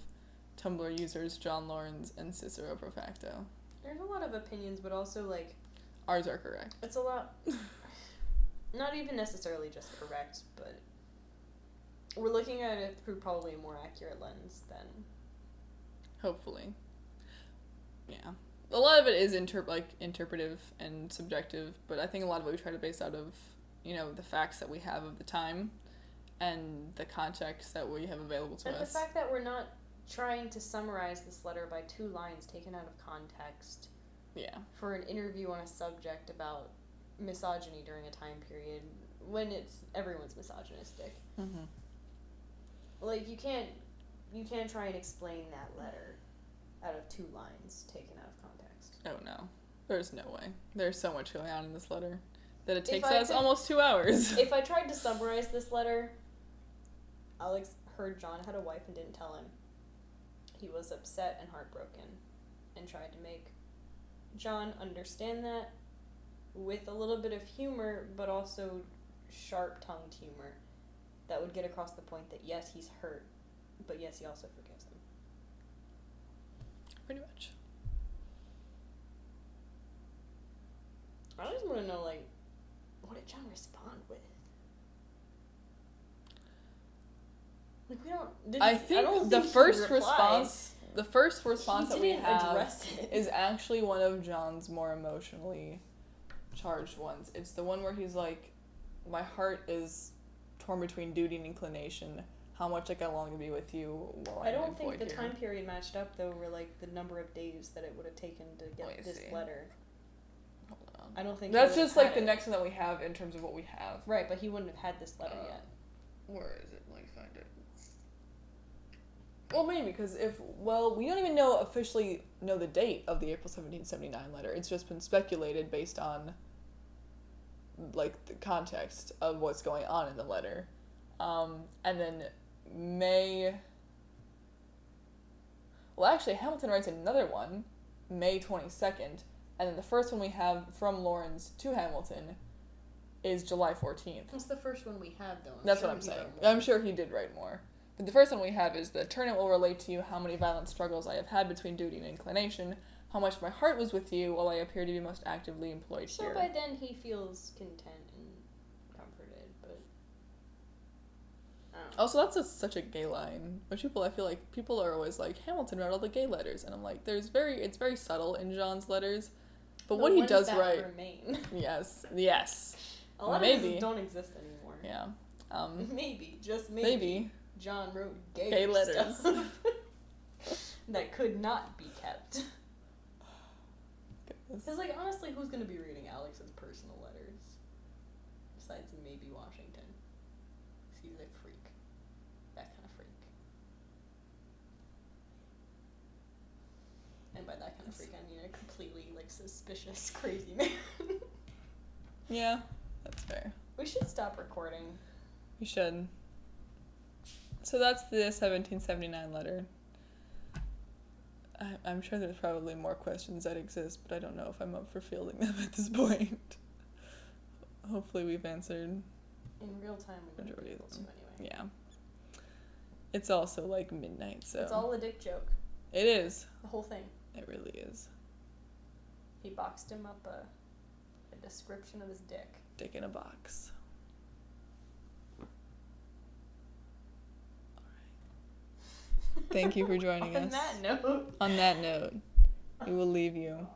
Tumblr users John Laurens and Cicero Pro Facto. There's a lot of opinions, but also, like... Ours are correct. It's a lot... Not even necessarily just correct, but... We're looking at it through probably a more accurate lens than... Hopefully. Yeah. A lot of it is, interpretive and subjective, but I think a lot of it we try to base out of, you know, the facts that we have of the time and the context that we have available to us. And the fact that we're not trying to summarize this letter by two lines taken out of context. Yeah. For an interview on a subject about misogyny during a time period when everyone's misogynistic. Mm-hmm. Like, you can't try and explain that letter out of two lines taken out of context. Oh, no. There's no way. There's so much going on in this letter that it takes us almost 2 hours. If I tried to summarize this letter, Alex heard John had a wife and didn't tell him. He was upset and heartbroken and tried to make John understand that with a little bit of humor, but also sharp-tongued humor. That would get across the point that, yes, he's hurt, but yes, he also forgives him. Pretty much. I just want to know, like, what did John respond with? Like, we don't... The first response that we have is actually one of John's more emotionally charged ones. It's the one where he's like, my heart is... torn between duty and inclination, how much I long to be with you. While I don't think the time period matched up though, were like the number of days that it would have taken to get letter. Hold on. I don't think that's just like the next one that we have in terms of what we have. Right, but he wouldn't have had this letter yet. Where is it? Let me find it. Well, maybe because we don't even officially know the date of the April 1779 letter. It's just been speculated based on. Like the context of what's going on in the letter. And then Hamilton writes another one, May 22nd, and then the first one we have from Laurens to Hamilton is July 14th. That's the first one we had, though. That's what I'm saying. I'm sure he did write more. But the first one we have is the turn it will relate to you how many violent struggles I have had between duty and inclination, how much my heart was with you while I appear to be most actively employed here. So by then he feels content and comforted, but... Also, that's such a gay line. Which people, I feel like people are always like, Hamilton wrote all the gay letters, and I'm like, it's very subtle in John's letters, but what he does write remain. Yes. A lot of these don't exist anymore. Yeah. Maybe John wrote gay letters that could not be kept. Because, honestly, who's going to be reading Alex's personal letters? Besides maybe Washington. Because he's a freak. That kind of freak. And by that kind of freak, I mean a completely, suspicious, crazy man. Yeah, that's fair. We should stop recording. We should. So that's the 1779 letter. I'm sure there's probably more questions that exist, but I don't know if I'm up for fielding them at this point. Hopefully we've answered in real time majority of them. Anyway. Yeah. It's also midnight, so it's all a dick joke. It is. The whole thing. It really is. He boxed him up a description of his dick. Dick in a box. Thank you for joining us. On that note, we will leave you.